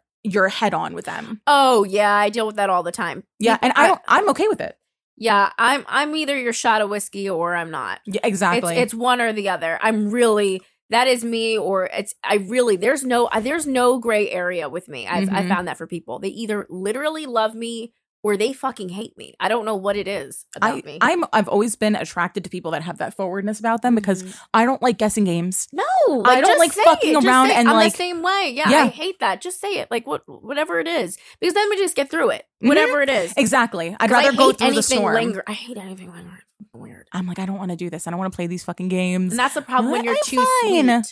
head on with them. Oh, yeah. I deal with that all the time. Yeah. And I'm okay with it. Yeah, I'm either your shot of whiskey or I'm not. Yeah, exactly. It's one or the other. I'm really that is me or it's I really there's no gray area with me. I found that for people. They either literally love me or they fucking hate me. I don't know what it is about me. I've always been attracted to people that have that forwardness about them because I don't like guessing games. No, I don't like fucking around. And I'm like the same way. Yeah, I hate that. Just say it, like whatever it is, because then we just get through it. Whatever it is, exactly. I'd rather go through the storm. I hate anything lingering. Weird. I'm like, I don't want to do this. I don't want to play these fucking games. And that's the problem when you're too sweet. I don't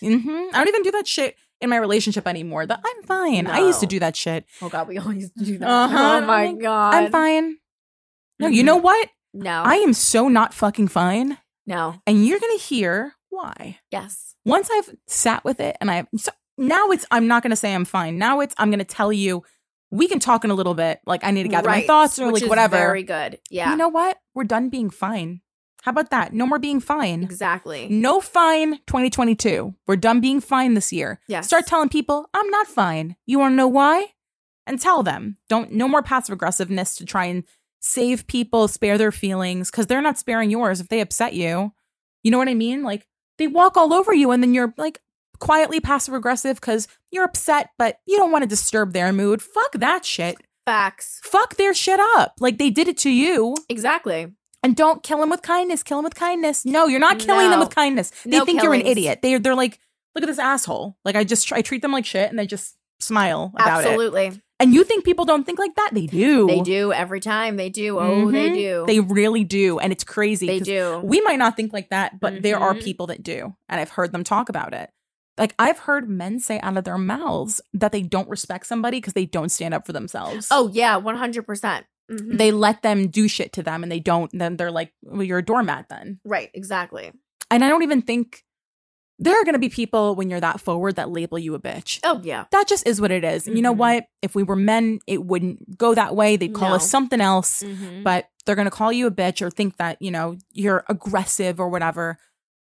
even do that shit in my relationship anymore. That I'm fine. No. I used to do that shit. Oh God, we all used to do that. Oh my God. I'm fine. No, you know what? No. I am so not fucking fine. No. And you're gonna hear why. Yes. Once I've sat with it and I'm not gonna say I'm fine. Now it's I'm gonna tell you. We can talk in a little bit. Like, I need to gather my thoughts or like whatever. Very good. Yeah. You know what? We're done being fine. How about that? No more being fine. Exactly. No fine 2022. We're done being fine this year. Yes. Start telling people, I'm not fine. You want to know why? And tell them. No more passive aggressiveness to try and save people, spare their feelings, because they're not sparing yours if they upset you. You know what I mean? Like, they walk all over you and then you're like, quietly passive aggressive because you're upset, but you don't want to disturb their mood. Fuck that shit. Facts. Fuck their shit up. Like, they did it to you. Exactly. And don't kill them with kindness. Kill them with kindness. No, you're not killing them with kindness. They think you're an idiot. They're like, look at this asshole. Like, I treat them like shit and they just smile about it. Absolutely. And you think people don't think like that? They do. They do every time. They do. Oh, they do. They really do. And it's crazy. They do. We might not think like that, but there are people that do. And I've heard them talk about it. Like, I've heard men say out of their mouths that they don't respect somebody because they don't stand up for themselves. Oh, yeah, 100%. Mm-hmm. They let them do shit to them and they don't. And then they're like, well, you're a doormat then. Right, exactly. And I don't even think there are going to be people when you're that forward that label you a bitch. Oh, yeah. That just is what it is. And you know what? If we were men, it wouldn't go that way. They'd call us something else. Mm-hmm. But they're going to call you a bitch or think that, you know, you're aggressive or whatever.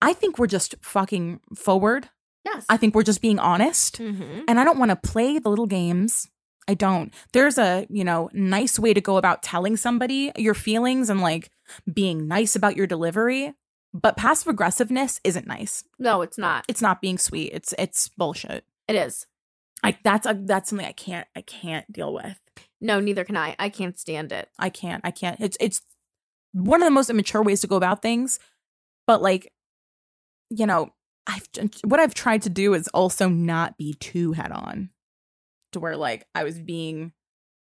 I think we're just fucking forward. Yes. I think we're just being honest. Mm-hmm. And I don't want to play the little games. I don't. There's a, you know, nice way to go about telling somebody your feelings and like being nice about your delivery. But passive aggressiveness isn't nice. No, it's not. It's not being sweet. It's bullshit. It is. That's something I can't deal with. No, neither can I. I can't stand it. I can't. It's one of the most immature ways to go about things. But like, you know, what I've tried to do is also not be too head on to where like I was being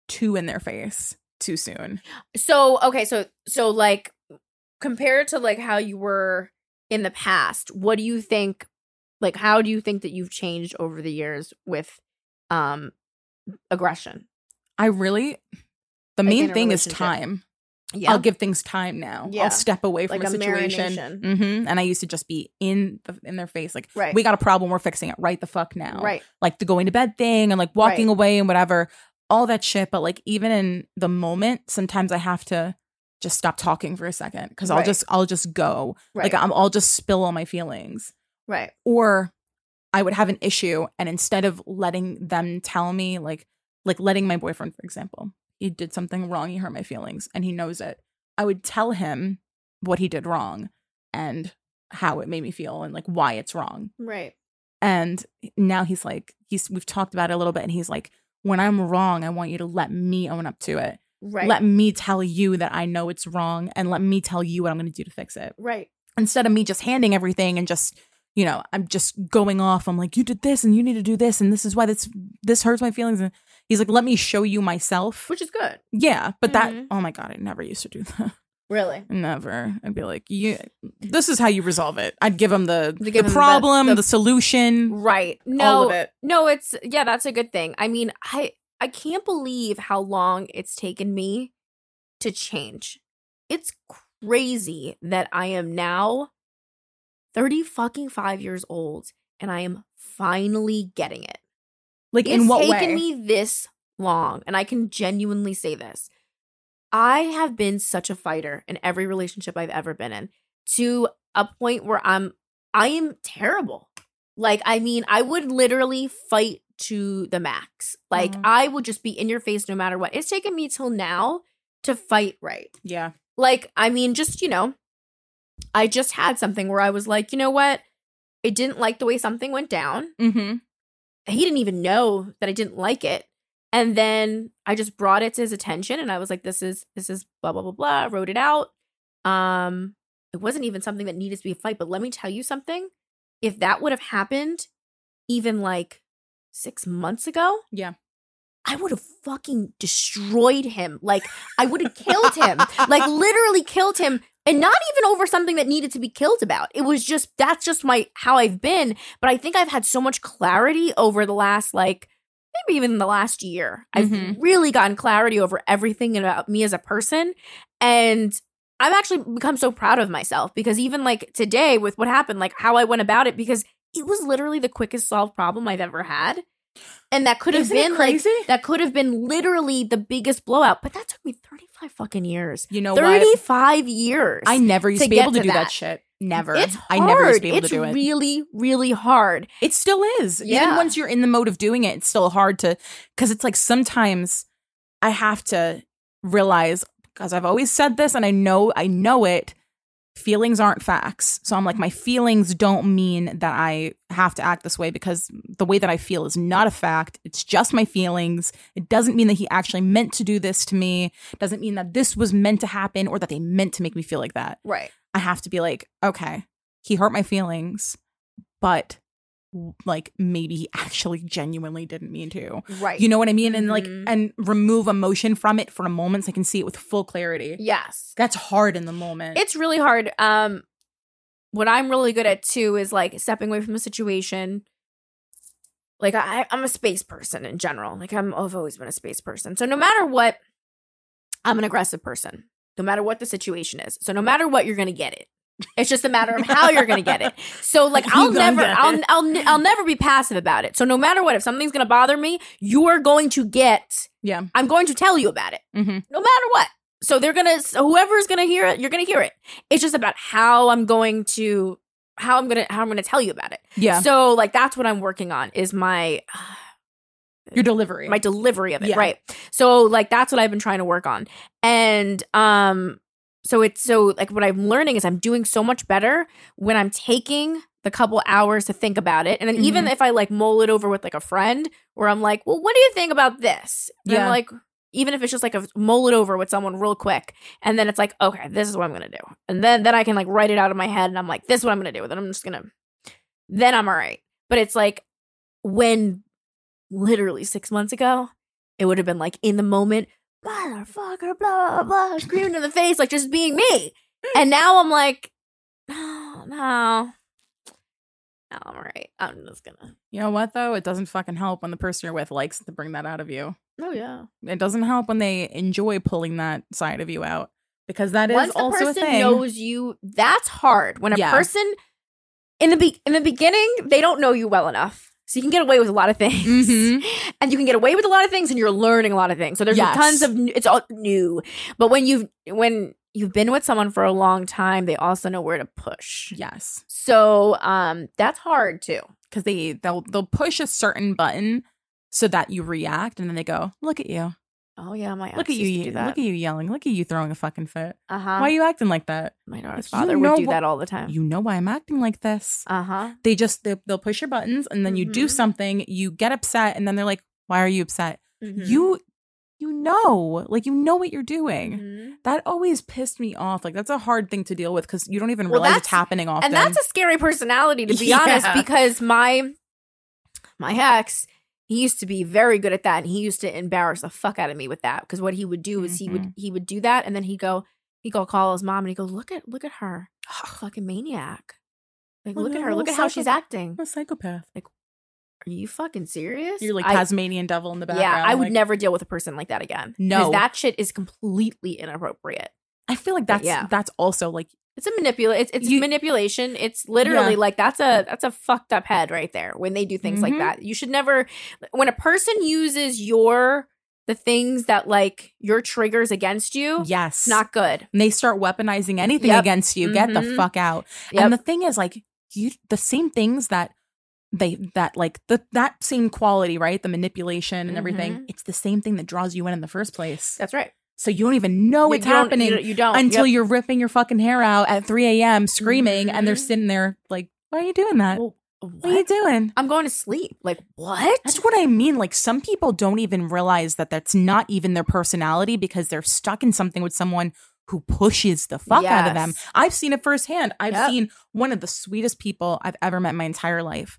too in their face too soon. So, okay. So like compared to like how you were in the past, what do you think, like, how do you think that you've changed over the years with aggression? The main thing is time. Yeah. I'll give things time now. Yeah. I'll step away from like a situation. And I used to just be in their face. Like, we got a problem. We're fixing it right the fuck now. Right. Like the going to bed thing and like walking away and whatever. All that shit. But like even in the moment, sometimes I have to just stop talking for a second because I'll just go. Right. Like I'll just spill all my feelings. Right. Or I would have an issue and instead of letting them tell me like letting my boyfriend, for example. He did something wrong. He hurt my feelings and he knows it. I would tell him what he did wrong and how it made me feel and like why it's wrong. Right. And now he's like, we've talked about it a little bit and he's like, when I'm wrong, I want you to let me own up to it. Right. Let me tell you that I know it's wrong and let me tell you what I'm going to do to fix it. Right. Instead of me just handing everything and just, you know, I'm just going off. I'm like, you did this and you need to do this and this is why this hurts my feelings. And he's like, let me show you myself. Which is good. Yeah. But that, oh my God, I never used to do that. Really? Never. I'd be like, this is how you resolve it. I'd give him the problem, the solution. Right. No, all of it. No, that's a good thing. I mean, I can't believe how long it's taken me to change. It's crazy that I am now 35 years old and I am finally getting it. Like, in what way? It's taken me this long, and I can genuinely say this. I have been such a fighter in every relationship I've ever been in to a point where I am terrible. Like, I mean, I would literally fight to the max. Like, I would just be in your face no matter what. It's taken me till now to fight right. Yeah. Like, I mean, just, you know, I just had something where I was like, you know what? I didn't like the way something went down. Mm-hmm. He didn't even know that I didn't like it. And then I just brought it to his attention, and I was like, this is blah, blah, blah, blah. Wrote it out. It wasn't even something that needed to be a fight, but let me tell you something. If that would have happened even like 6 months ago, yeah, I would have fucking destroyed him. Like, I would have killed him. Like, literally killed him. And not even over something that needed to be killed about. It was just, that's just how I've been. But I think I've had so much clarity over the last, like, maybe even the last year. Mm-hmm. I've really gotten clarity over everything about me as a person. And I've actually become so proud of myself, because even like today with what happened, like how I went about it, because it was literally the quickest solved problem I've ever had. And that could have been crazy? Like, that could have been literally the biggest blowout. But that took me 35 fucking years. You know, 35 years. I never used to be able to do that shit. Never. It's hard. I never used to be able to do it. It's really, really hard. It still is. Yeah. Even once you're in the mode of doing it, it's still hard to, because it's like sometimes I have to realize, because I've always said this and I know it, feelings aren't facts. So I'm like, my feelings don't mean that I have to act this way, because the way that I feel is not a fact. It's just my feelings. It doesn't mean that he actually meant to do this to me. It doesn't mean that this was meant to happen or that they meant to make me feel like that. Right. I have to be like, okay, he hurt my feelings, but like maybe he actually genuinely didn't mean to. Right. You know what I mean? And like, and remove emotion from it for a moment so I can see it with full clarity. Yes. That's hard in the moment. It's really hard. What I'm really good at too is like stepping away from a situation. Like I'm a space person in general. Like I've always been a space person. So no matter what, I'm an aggressive person. No matter what the situation is. So no matter what, you're going to get it. It's just a matter of how you're going to get it. So like I'll never be passive about it. So no matter what, if something's going to bother me, you are going to get, yeah, I'm going to tell you about it. Mm-hmm. No matter what. So whoever's going to hear it, you're going to hear it. It's just about how I'm going to tell you about it. Yeah. So like that's what I'm working on is my your delivery. My delivery of it, yeah. Right. So like that's what I've been trying to work on. And so like what I'm learning is I'm doing so much better when I'm taking the couple hours to think about it. And then even if I like mull it over with like a friend where I'm like, well, what do you think about this? And yeah. I'm like, even if it's just like a mull it over with someone real quick. And then it's like, okay, this is what I'm going to do. And then I can like write it out of my head and I'm like, this is what I'm going to do. Then I'm just going to, then I'm all right. But it's like when literally 6 months ago, it would have been like in the moment, motherfucker, blah, blah, blah, screaming in the face, like just being me. And now I'm like, no, I'm all right. I'm just gonna. You know what, though? It doesn't fucking help when the person you're with likes to bring that out of you. Oh, yeah. It doesn't help when they enjoy pulling that side of you out, because that is also a thing. Once the person knows you, that's hard. When a person, in the beginning, they don't know you well enough. So you can get away with a lot of things, and you can get away with a lot of things, and you're learning a lot of things. So there's tons of it's all new. But when you've been with someone for a long time, they also know where to push. Yes. So that's hard too, because they'll push a certain button so that you react, and then they go, "Look at you! Oh yeah, my ex look at you! Do that. Look at you yelling! Look at you throwing a fucking fit! Uh-huh. Why are you acting like that?" My daughter's father would do that all the time. You know why I'm acting like this? Uh huh. They'll push your buttons, and then you do something, you get upset, and then they're like, "Why are you upset? You know, like you know what you're doing." Mm-hmm. That always pissed me off. Like that's a hard thing to deal with, because you don't even realize it's happening often. And that's a scary personality, to be honest, because my ex. He used to be very good at that, and he used to embarrass the fuck out of me with that, because what he would do is he would do that, and then he'd go call his mom, and he'd go, look at her, fucking maniac, like look at her, look at how she's acting, a psychopath. Like, are you fucking serious? You're like Tasmanian devil in the background. Yeah, I would never deal with a person like that again. No, because that shit is completely inappropriate. I feel like that's also like it's a manipulation. It's literally like that's a fucked up head right there when they do things like that. You should never, when a person uses the things that like your triggers against you. Yes, it's not good. And they start weaponizing anything against you. Get the fuck out. Yep. And the thing is, like the same things that that same quality, right? The manipulation and everything. It's the same thing that draws you in the first place. That's right. So you don't even know it's happening until you're ripping your fucking hair out at 3 a.m. screaming, and they're sitting there like, why are you doing that? Well, what are you doing? I'm going to sleep. Like, what? That's what I mean. Like, some people don't even realize that that's not even their personality because they're stuck in something with someone who pushes the fuck out of them. I've seen it firsthand. I've seen one of the sweetest people I've ever met in my entire life.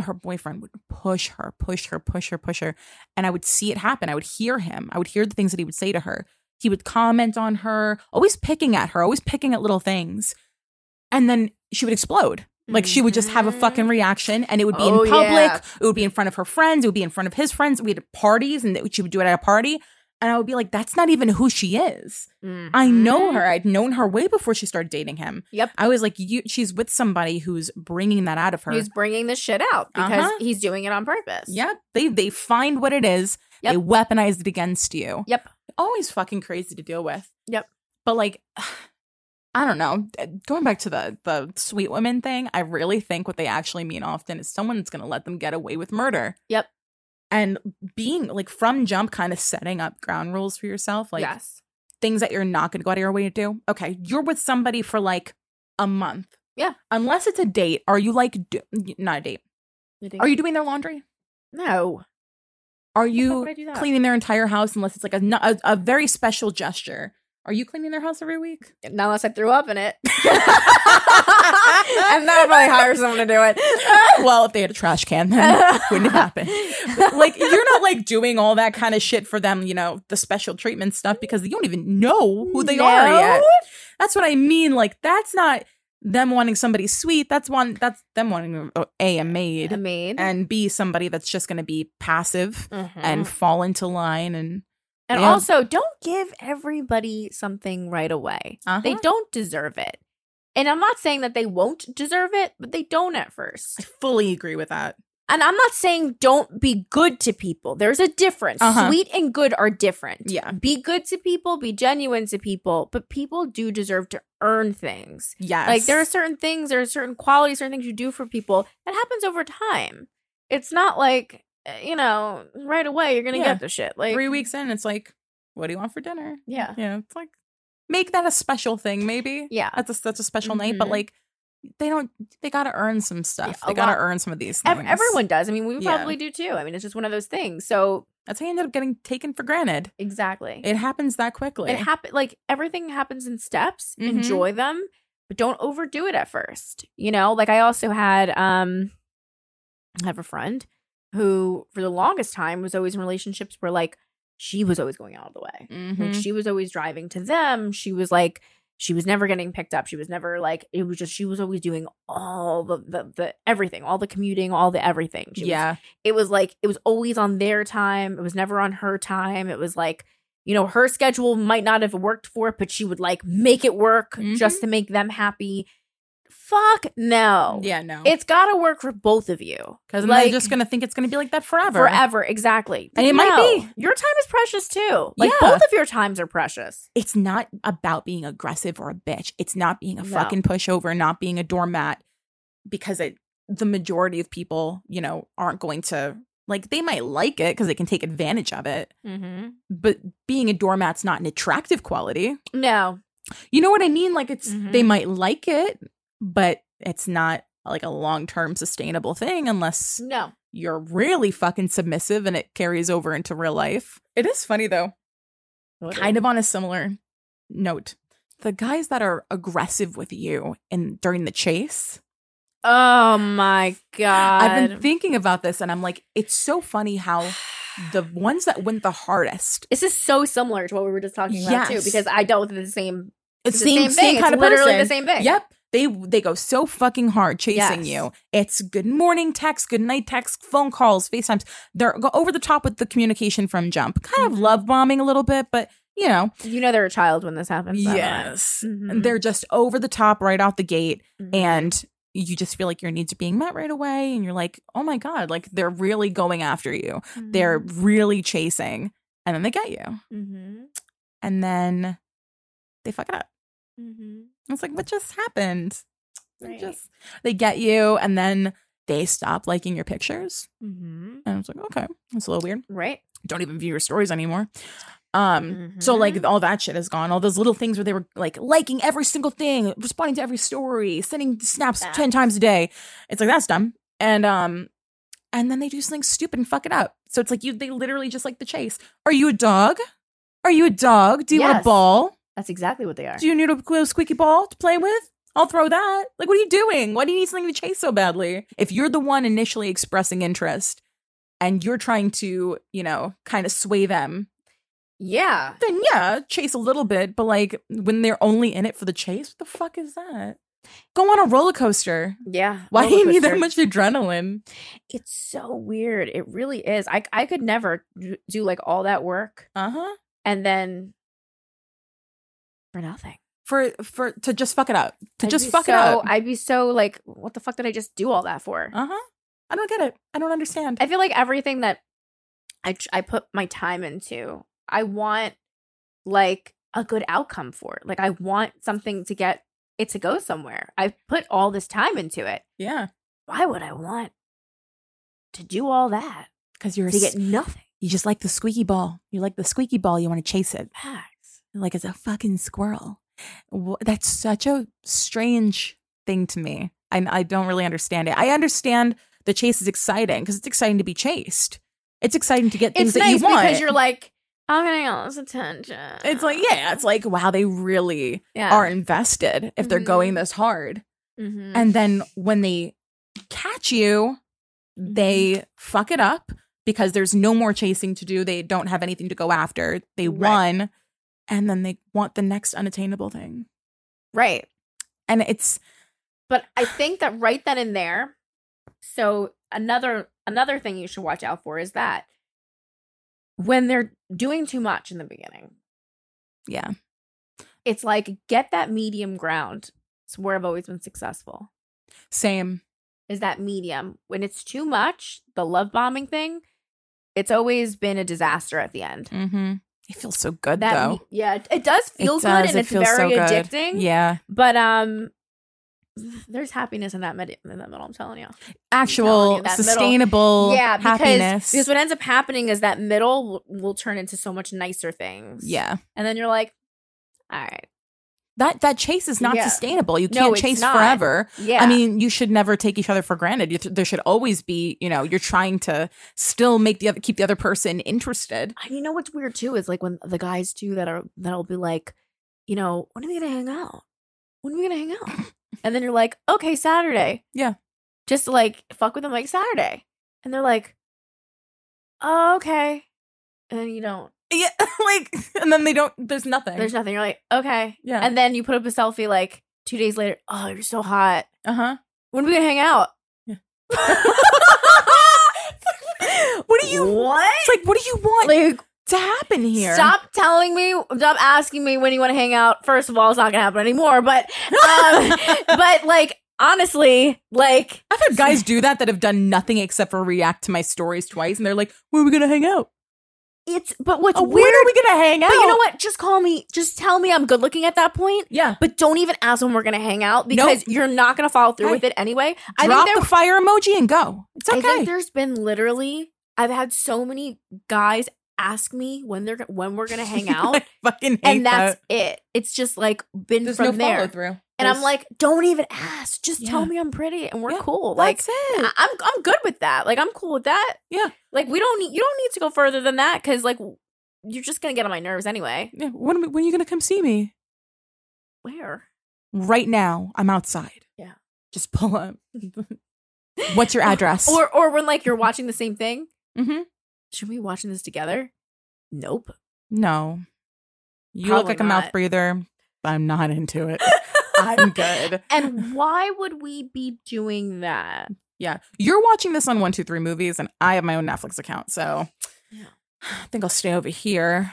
Her boyfriend would push her. And I would see it happen. I would hear him. I would hear the things that he would say to her. He would comment on her, always picking at her, always picking at little things. And then she would explode. Like, she would just have a fucking reaction, and it would be in public. Yeah. It would be in front of her friends. It would be in front of his friends. We had parties, and she would do it at a party. And I would be like, that's not even who she is. Mm-hmm. I know her. I'd known her way before she started dating him. Yep. I was like, she's with somebody who's bringing that out of her. Who's bringing this shit out because he's doing it on purpose. Yep. They find what it is. Yep. They weaponize it against you. Yep. Always fucking crazy to deal with. Yep. But, like, I don't know. Going back to the sweet women thing, I really think what they actually mean often is someone that's going to let them get away with murder. Yep. And being, like, from jump, kind of setting up ground rules for yourself. Like, things that you're not going to go out of your way to do. Okay, you're with somebody for, like, a month. Yeah. Unless it's a date. Are you, like, not a date. Are you doing their laundry? No. Are you cleaning their entire house unless it's, like, a very special gesture? Are you cleaning their house every week? Not unless I threw up in it. And then I'd probably hire someone to do it. Well, if they had a trash can, then it wouldn't happen. Like, you're not, like, doing all that kind of shit for them, you know, the special treatment stuff, because you don't even know who they are yet. That's what I mean. Like, that's not them wanting somebody sweet. That's them wanting a maid. And B, somebody that's just going to be passive and fall into line And also, don't give everybody something right away. They don't deserve it. And I'm not saying that they won't deserve it, but they don't at first. I fully agree with that. And I'm not saying don't be good to people. There's a difference. Sweet and good are different. Yeah. Be good to people. Be genuine to people. But people do deserve to earn things. Yes. Like, there are certain things, there are certain qualities, certain things you do for people. That happens over time. It's not like, you know, right away, you're going to get the shit. Like, 3 weeks in, it's like, what do you want for dinner? Yeah. Yeah. It's like, make that a special thing, maybe. Yeah. That's a special night. But, like, they got to earn some stuff. Yeah, they got to earn some of these things. Everyone does. I mean, we probably do too. I mean, it's just one of those things. So that's how you ended up getting taken for granted. Exactly. It happens that quickly. Like, everything happens in steps. Enjoy them, but don't overdo it at first. You know, like, I also had, I have a friend who for the longest time was always in relationships where, like, she was always going out of the way. Like, she was always driving to them. She was, like, she was never getting picked up. She was never, like, it was just, she was always doing all the everything, all the commuting, all the everything. It was always on their time. It was never on her time. It was, like, you know, her schedule might not have worked for it, but she would, like, make it work just to make them happy. Fuck no. Yeah, no. It's got to work for both of you. Because, like, they're just going to think it's going to be like that forever. Forever, exactly. And it might be. Your time is precious, too. Like, both of your times are precious. It's not about being aggressive or a bitch. It's not being a fucking pushover, not being a doormat. Because the majority of people, you know, aren't going to, like, they might like it because they can take advantage of it. But being a doormat's not an attractive quality. No. You know what I mean? Like, it's they might like it. But it's not, like, a long-term sustainable thing unless you're really fucking submissive and it carries over into real life. It is funny, though. Kind of on a similar note. The guys that are aggressive with you during the chase. Oh, my God. I've been thinking about this, and I'm like, it's so funny how the ones that went the hardest. This is so similar to what we were just talking about, too, because I dealt with the same thing. It's literally the same thing. Yep. They go so fucking hard chasing you. It's good morning text, good night text, phone calls, FaceTimes. They're over the top with the communication from jump. Kind of love bombing a little bit, but you know. You know they're a child when this happens. Yes. And they're just over the top right off the gate. And you just feel like your needs are being met right away. And you're like, oh my God, like they're really going after you. They're really chasing. And then they get you. And then they fuck it up. It's like, what just happened? Right. They get you, and then they stop liking your pictures. And it's like, okay, that's a little weird. Right. Don't even view your stories anymore. So like all that shit is gone. All those little things where they were like liking every single thing, responding to every story, sending snaps 10 times a day. It's like, that's dumb. And then they do something stupid and fuck it up. So it's like they literally just like the chase. Are you a dog? Are you a dog? Do you want a ball? That's exactly what they are. Do you need a little squeaky ball to play with? I'll throw that. Like, what are you doing? Why do you need something to chase so badly? If you're the one initially expressing interest and you're trying to, you know, kind of sway them. Yeah. Then, yeah, chase a little bit. But, like, when they're only in it for the chase, what the fuck is that? Go on a roller coaster. Yeah. Why do you need that much adrenaline? It's so weird. It really is. I could never do, like, all that work. Uh-huh. And then for nothing. For to just fuck it up. To just fuck it up. I'd be so like, what the fuck did I just do all that for? Uh-huh. I don't get it. I don't understand. I feel like everything that I put my time into, I want like a good outcome for it. Like I want something to get it to go somewhere. I put all this time into it. Yeah. Why would I want to do all that? Because you're to get nothing. You just like the squeaky ball. You like the squeaky ball. You want to chase it. Facts. Like it's a fucking squirrel. That's such a strange thing to me. I don't really understand it. I understand the chase is exciting because it's exciting to be chased. It's exciting to get things that you want. Because you're like, I'm getting all this attention. It's like, yeah, it's like, wow, they really are invested if they're going this hard. Mm-hmm. And then when they catch you, they fuck it up because there's no more chasing to do. They don't have anything to go after. They won. And then they want the next unattainable thing. Right. And it's... But I think that right then and there, so another thing you should watch out for is that when they're doing too much in the beginning. Yeah. It's like, get that medium ground. It's where I've always been successful. Same. Is that medium. When it's too much, the love bombing thing, it's always been a disaster at the end. Mm-hmm. It feels so good, though. Yeah, it does feel good, and it's very addicting. Yeah. But there's happiness in that middle, I'm telling you. Actual, sustainable happiness. Because what ends up happening is that middle will turn into so much nicer things. Yeah. And then you're like, all right. That chase is not sustainable. You can't chase forever. Yeah. I mean, you should never take each other for granted. There should always be, you know, you're trying to still keep the other person interested. You know what's weird too is like when the guys too that'll be like, you know, when are we gonna hang out? And then you're like, okay, Saturday. Yeah. Just like fuck with them like Saturday, and they're like, oh, okay, and then you don't. Yeah, like, and then they don't, there's nothing. You're like, okay. Yeah. And then you put up a selfie like 2 days later. Oh, you're so hot. Uh-huh. When are we going to hang out? Yeah. It's like, what do you want to happen here? Stop asking me when you want to hang out. First of all, it's not going to happen anymore. But, but like, honestly, like. I've had guys do that have done nothing except for react to my stories twice. And they're like, when are we going to hang out? But what's weird? When are we gonna hang out? But you know what? Just call me. Just tell me I'm good looking at that point. Yeah. But don't even ask when we're gonna hang out because you're not gonna follow through with it anyway. Drop the fire emoji and go. It's okay. I think there's been I've had so many guys ask me when we're gonna hang out. I fucking hate and that's it. It's just like been there's from no there. Follow through. And I'm like, don't even ask. Just tell me I'm pretty and we're cool. Like, that's it. I'm good with that. Like, I'm cool with that. Yeah. Like, you don't need to go further than that because, like, you're just going to get on my nerves anyway. Yeah. When are you going to come see me? Where? Right now. I'm outside. Yeah. Just pull up. What's your address? Or when, like, you're watching the same thing. Mm-hmm. Should we be watching this together? Nope. No. You probably look like a mouth breather. I'm not into it. I'm good. And why would we be doing that? Yeah. You're watching this on 123 Movies, and I have my own Netflix account, so I think I'll stay over here.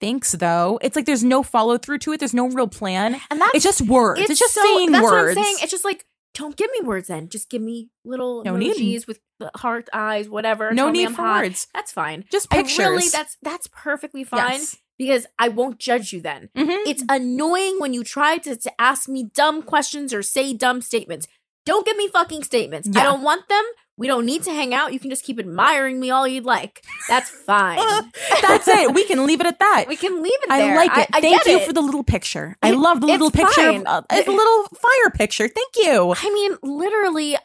Thanks, though. It's like there's no follow-through to it. There's no real plan. And that's, it's just words. It's just saying that's words. That's what I'm saying. It's just like, don't give me words then. Just give me little emojis with heart, eyes, whatever. No need for words. That's fine. Just pictures. Really, that's perfectly fine. Yes. Because I won't judge you then. Mm-hmm. It's annoying when you try to ask me dumb questions or say dumb statements. Don't give me fucking statements. Yeah. I don't want them. We don't need to hang out. You can just keep admiring me all you'd like. That's fine. That's it. We can leave it at that. We can leave it there. I like it. Thank you for the little picture. I love the little picture. It's a little fire picture. Thank you. I mean, literally,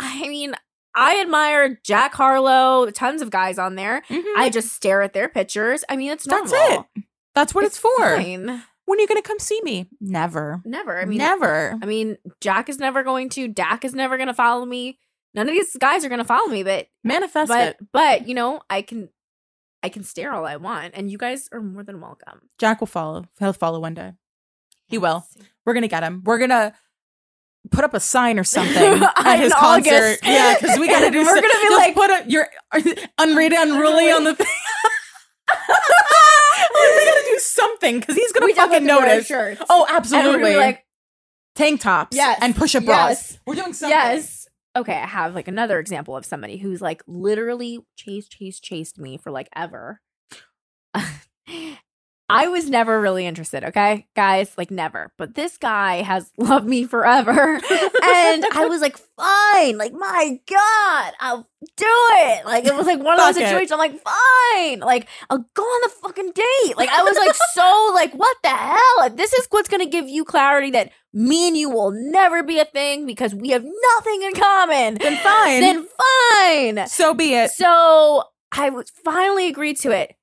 I admire Jack Harlow, tons of guys on there. Mm-hmm. I just stare at their pictures. I mean, it's normal. That's it. That's what it's for. Fine. When are you going to come see me? Never. Never. Never. I mean, Jack is never going to. Dak is never going to follow me. None of these guys are going to follow me, but manifest it. But, you know, I can stare all I want, and you guys are more than welcome. Jack will follow. He'll follow one day. He will. We're going to get him. We're going to put up a sign or something at his concert. August. Yeah, because we got to do we're something. We're going to be like, put up your unrated, unruly on the thing. We got to do something, because he's going to fucking notice. Shirts. Oh, absolutely. And we're like, tank tops. Yes. And push-up bras. Yes. We're doing something. Yes. Okay, I have like another example of somebody who's like literally chased me for like ever. I was never really interested, okay? Guys, like never. But this guy has loved me forever. And I was like, fine. Like, my God, I'll do it. Like, it was like one of those situations. I'm like, fine. Like, I'll go on the fucking date. Like, I was like, so like, what the hell? If this is what's going to give you clarity that me and you will never be a thing because we have nothing in common. Then fine. So be it. So I finally agreed to it.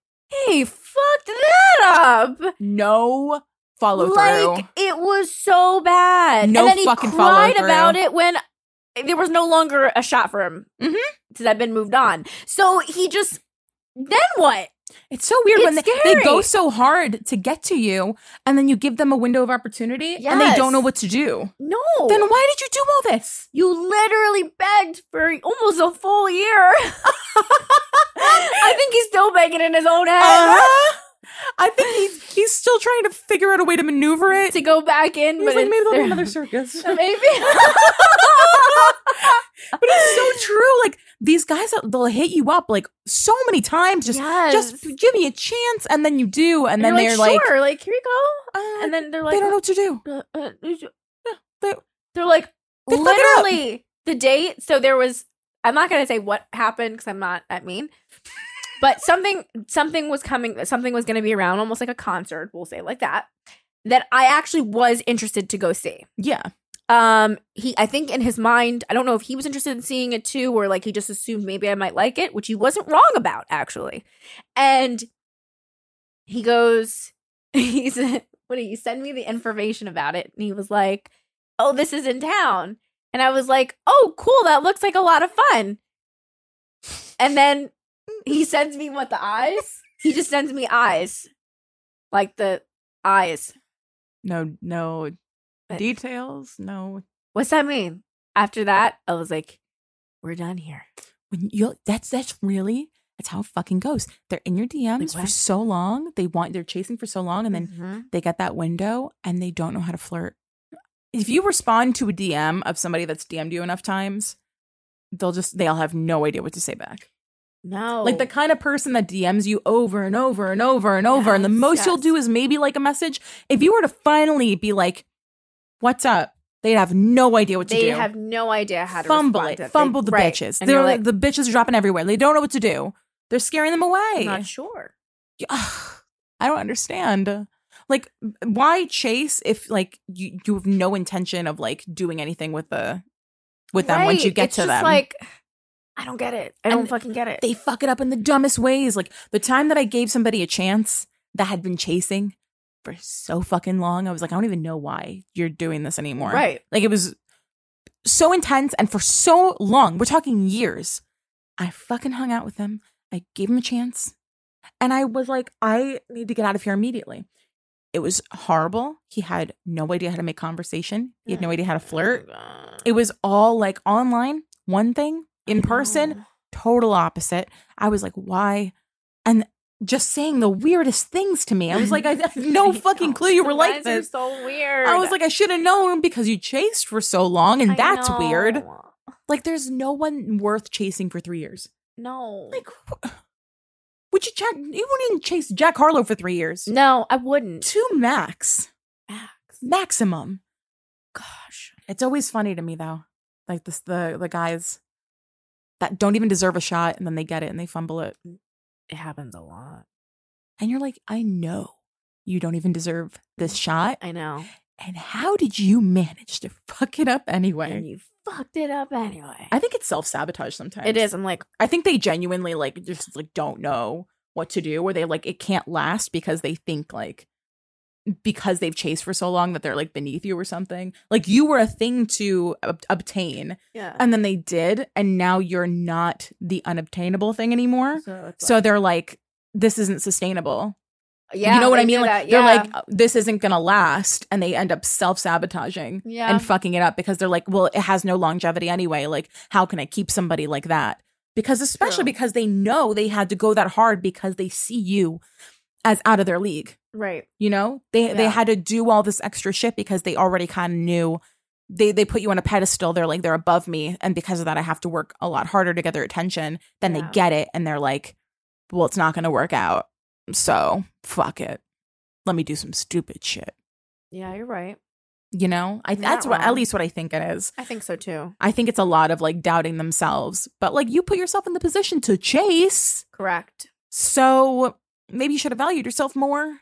Hey, fucked that up. No follow through. Like, it was so bad. No fucking follow through. And then he cried about it when there was no longer a shot for him. Mm-hmm. Because I'd been moved on. So he just, then what? It's so weird when they go so hard to get to you, and then you give them a window of opportunity, and they don't know what to do. No. Then why did you do all this? You literally begged for almost a full year. I think he's still begging in his own head. I think he's still trying to figure out a way to maneuver it. To go back in. He's but like, maybe they'll do another circus. Maybe. But it's so true. Like, these guys, they'll hit you up like so many times. Just give me a chance. And then you do. And then they're like, sure. Like, here you go. And then they're like, they don't know what to do. They're like, literally the date. So there was, I'm not going to say what happened because I'm not that mean. But something was coming. Something was going to be around, almost like a concert. We'll say like that I actually was interested to go see. Yeah. I think in his mind, I don't know if he was interested in seeing it too, or like he just assumed maybe I might like it, which he wasn't wrong about actually. And he goes, he said, "What do you send me the information about it?" And he was like, "Oh, this is in town." And I was like, "Oh, cool. That looks like a lot of fun." And then he sends me the eyes. He just sends me eyes, like the eyes. No details. No. What's that mean? After that, I was like, "We're done here." When that's how it fucking goes. They're in your DMs for so long. They're chasing for so long, and then they get that window, and they don't know how to flirt. If you respond to a DM of somebody that's DM'd you enough times, they'll have no idea what to say back. No. Like the kind of person that DMs you over and over and over and over. And the most you'll do is maybe like a message. If you were to finally be like, "What's up?" They'd have no idea what to do. They have no idea how to fumble the bitches. And they're like, the bitches are dropping everywhere. They don't know what to do. They're scaring them away. I'm not sure. I don't understand. Like, why chase if like you have no intention of like doing anything with them once you get to them? It's just like, I don't get it. I don't fucking get it. They fuck it up in the dumbest ways. Like the time that I gave somebody a chance that had been chasing for so fucking long, I was like, I don't even know why you're doing this anymore. Right. Like it was so intense and for so long. We're talking years. I fucking hung out with them. I gave him a chance. And I was like, I need to get out of here immediately. It was horrible. He had no idea how to make conversation. He had no idea how to flirt. It was all like online, one thing. In person, total opposite. I was like, why? And just saying the weirdest things to me. I was like, I have no fucking clue you were like this. So weird. I was like, I should have known because you chased for so long, and that's weird. Like, there's no one worth chasing for 3 years. No. Like, would you check? You wouldn't even chase Jack Harlow for 3 years. No, I wouldn't. Two max. Maximum. Gosh. It's always funny to me though. Like the guys. that don't even deserve a shot, and then they get it and they fumble it. It happens a lot. And you're like, I know you don't even deserve this shot. I know. And how did you manage to fuck it up anyway? And you fucked it up anyway. I think it's self-sabotage sometimes. It is. I'm like, I think they genuinely like just like don't know what to do, or they like it can't last because they think like because they've chased for so long that they're like beneath you or something. Like you were a thing to obtain. Yeah. And then they did. And now you're not the unobtainable thing anymore. So they're like, this isn't sustainable. Yeah. You know what I mean? Like, yeah. They're like, this isn't going to last. And they end up self-sabotaging and fucking it up because they're like, well, it has no longevity anyway. Like, how can I keep somebody like that? Because especially because they know they had to go that hard because they see you as out of their league. Right. You know, they had to do all this extra shit because they already kind of knew they put you on a pedestal. They're like, they're above me. And because of that, I have to work a lot harder to get their attention. Then they get it. And they're like, well, it's not going to work out. So fuck it. Let me do some stupid shit. Yeah, you're right. You know, that's what at least what I think it is. I think so, too. I think it's a lot of like doubting themselves. But like you put yourself in the position to chase. Correct. So maybe you should have valued yourself more.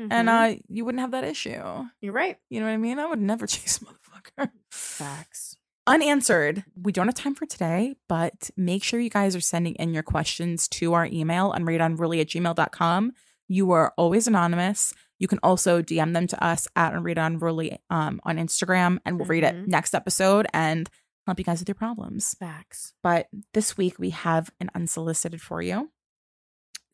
Mm-hmm. And you wouldn't have that issue. You're right. You know what I mean? I would never chase a motherfucker. Facts. Unanswered. We don't have time for today, but make sure you guys are sending in your questions to our email, unreadonruly@gmail.com. You are always anonymous. You can also DM them to us at unreadonruly on Instagram, and we'll read it next episode and help you guys with your problems. Facts. But this week we have an unsolicited for you.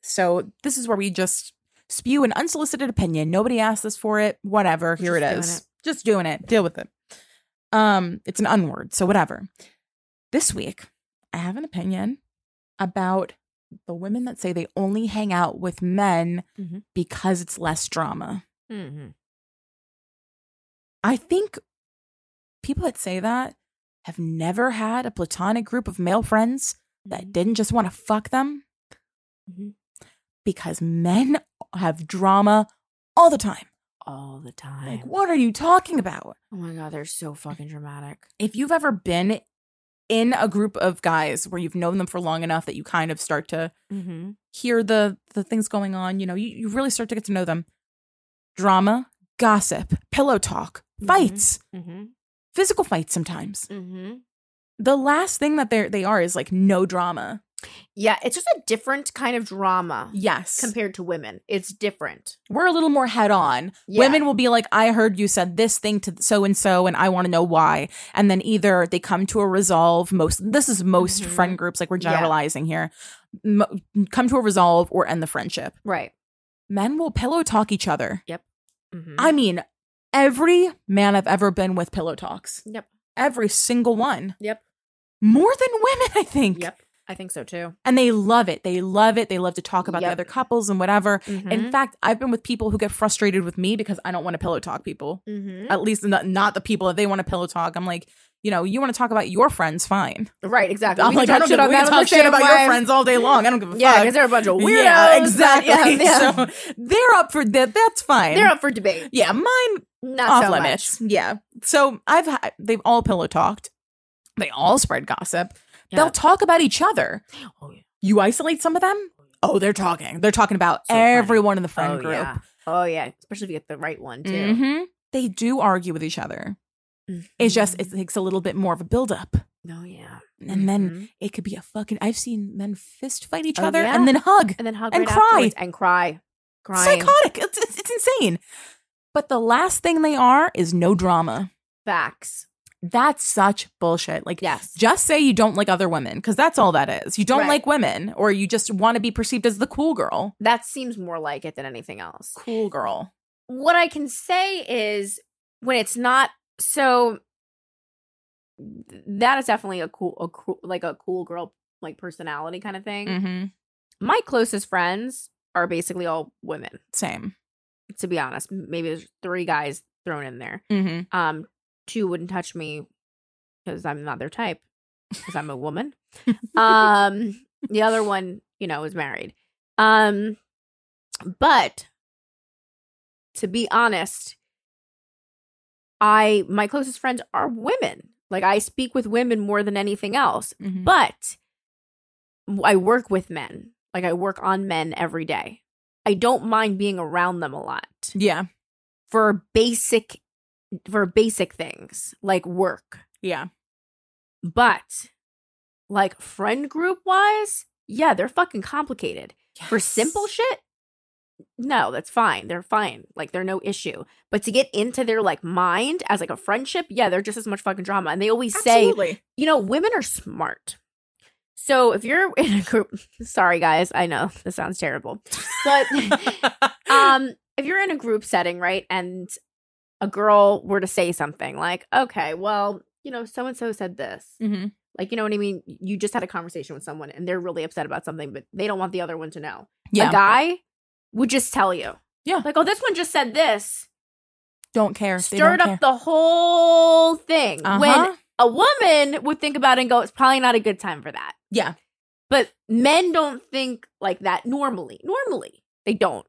So this is where we just spew an unsolicited opinion. Nobody asked us for it. Whatever. Here it is. Just doing it. Deal with it. It's an unword, so whatever. This week, I have an opinion about the women that say they only hang out with men because it's less drama. Mm-hmm. I think people that say that have never had a platonic group of male friends that didn't just want to fuck them. Mm-hmm. Because men have drama all the time. All the time. Like, what are you talking about? Oh my God, they're so fucking dramatic. If you've ever been in a group of guys where you've known them for long enough that you kind of start to hear the things going on, you know, you really start to get to know them. Drama, gossip, pillow talk, fights, physical fights sometimes. Mm-hmm. The last thing that they are is like no drama. Yeah, it's just a different kind of drama. Yes. Compared to women. It's different. We're a little more head on. Yeah. Women will be like, I heard you said this thing to so-and-so and I want to know why. And then either they come to a resolve. This is most friend groups, like we're generalizing here. Come to a resolve or end the friendship. Right. Men will pillow talk each other. Yep. Mm-hmm. I mean, every man I've ever been with pillow talks. Yep. Every single one. Yep. More than women, I think. Yep. I think so, too. And they love it. They love it. They love to talk about the other couples and whatever. Mm-hmm. In fact, I've been with people who get frustrated with me because I don't want to pillow talk people. Mm-hmm. At least not the people that they want to pillow talk. I'm like, you know, you want to talk about your friends, fine. Right, exactly. I'm like, we can talk shit about your friends all day long. I don't give a fuck. Yeah, because they're a bunch of weirdos. Yeah, exactly. Yeah. So they're up for that. That's fine. They're up for debate. Yeah, mine, not off so limits. Much. Yeah. So they've all pillow talked. They all spread gossip. Yeah. They'll talk about each other. Oh, yeah. You isolate some of them. Oh, they're talking. They're talking about everyone in the friend group. Yeah. Oh, yeah. Especially if you get the right one, too. Mm-hmm. They do argue with each other. Mm-hmm. It's just it takes a little bit more of a buildup. Oh, yeah. And then it could be a fucking – I've seen men fist fight each other and then hug. And then hug and right cry. And cry. Crying. Psychotic. It's insane. But the last thing they are is no drama. Facts. That's such bullshit. Like, yes. Just say you don't like other women, because that's all that is. You don't like women, or you just want to be perceived as the cool girl. That seems more like it than anything else. Cool girl. What I can say is when it's not so. That is definitely a cool girl like personality kind of thing. Mm-hmm. My closest friends are basically all women. Same. To be honest, maybe there's 3 guys thrown in there. Mm-hmm. 2 wouldn't touch me because I'm not their type because I'm a woman. The other one, you know, is married. But to be honest, my closest friends are women. Like I speak with women more than anything else. Mm-hmm. But I work with men. Like, I work on men every day. I don't mind being around them a lot. Yeah. For basic things, like work. Yeah. But, like, friend group-wise, yeah, they're fucking complicated. Yes. For simple shit, no, that's fine. They're fine. Like, they're no issue. But to get into their, like, mind as, like, a friendship, yeah, they're just as much fucking drama. And they always Absolutely. Say, you know, women are smart. So if you're in a group, sorry guys, I know this sounds terrible, but if you're in a group setting, right, and a girl were to say something like, okay, well, you know, so-and-so said this. Mm-hmm. Like, you know what I mean? You just had a conversation with someone and they're really upset about something, but they don't want the other one to know. Yeah. A guy would just tell you. Yeah. Like, oh, this one just said this. Don't care. Stirred up the whole thing. Uh-huh. When a woman would think about it and go, it's probably not a good time for that. Yeah. But men don't think like that normally. Normally. They don't.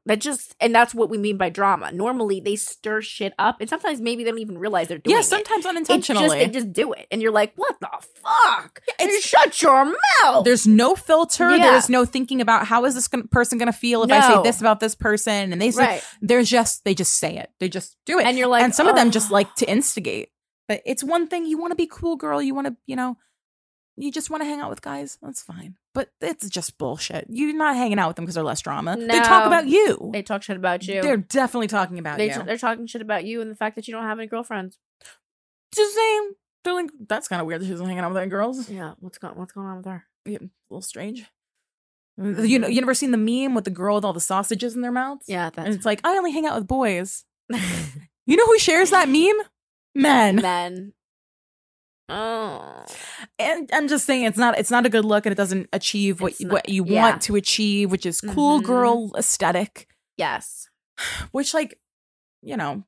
And that's what we mean by drama. Normally, they stir shit up. And sometimes maybe they don't even realize they're doing it. Yeah, sometimes unintentionally. They just do it. And you're like, what the fuck? Yeah, shut your mouth. There's no filter. Yeah. There's no thinking about how is this person going to feel if I say this about this person. And they say, they just say it. They just do it. And you're like, and some of them just like to instigate. But it's one thing. You want to be cool, girl. You want to, you know. You just want to hang out with guys? That's fine. But it's just bullshit. You're not hanging out with them because they're less drama. No, they talk about you. They talk shit about you. They're definitely talking about you. They're talking shit about you and the fact that you don't have any girlfriends. Just saying. They're like, that's kind of weird that she wasn't hanging out with any girls. Yeah. What's going on with her? Yeah, a little strange. Mm-hmm. You never seen the meme with the girl with all the sausages in their mouths? Yeah. And it's like, I only hang out with boys. You know who shares that meme? Men. Oh. And I'm just saying it's not a good look, and it doesn't achieve what you want to achieve, which is cool mm-hmm. girl aesthetic. Yes. Which, like, you know,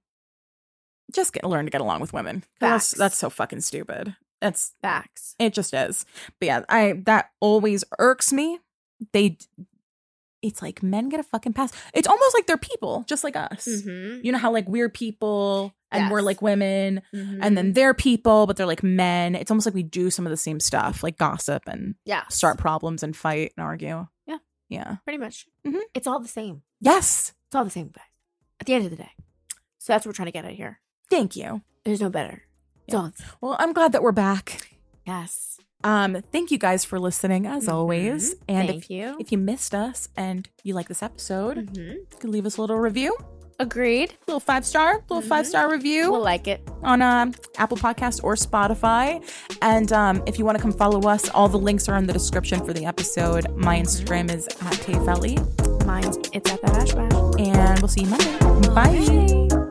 just learn to get along with women. That's so fucking stupid. That's facts. It just is. But yeah, that always irks me. It's like men get a fucking pass. It's almost like they're people, just like us. Mm-hmm. You know how, like, we're people and we're like women mm-hmm. and then they're people, but they're like men. It's almost like we do some of the same stuff, like gossip and start problems and fight and argue. Yeah. Yeah. Pretty much. Mm-hmm. It's all the same. Yes. It's all the same at the end of the day. So that's what we're trying to get at here. Thank you. There's no better. Yeah. Well, I'm glad that we're back. Yes. Thank you guys for listening, as always. And if you missed us and you like this episode, you can leave us a little review. Agreed. Little 5-star, five-star review. We'll like it on Apple Podcasts or Spotify. And if you want to come follow us, all the links are in the description for the episode. My Instagram is @tayfelly. Mine's it's @ashbash. And we'll see you Monday. Bye.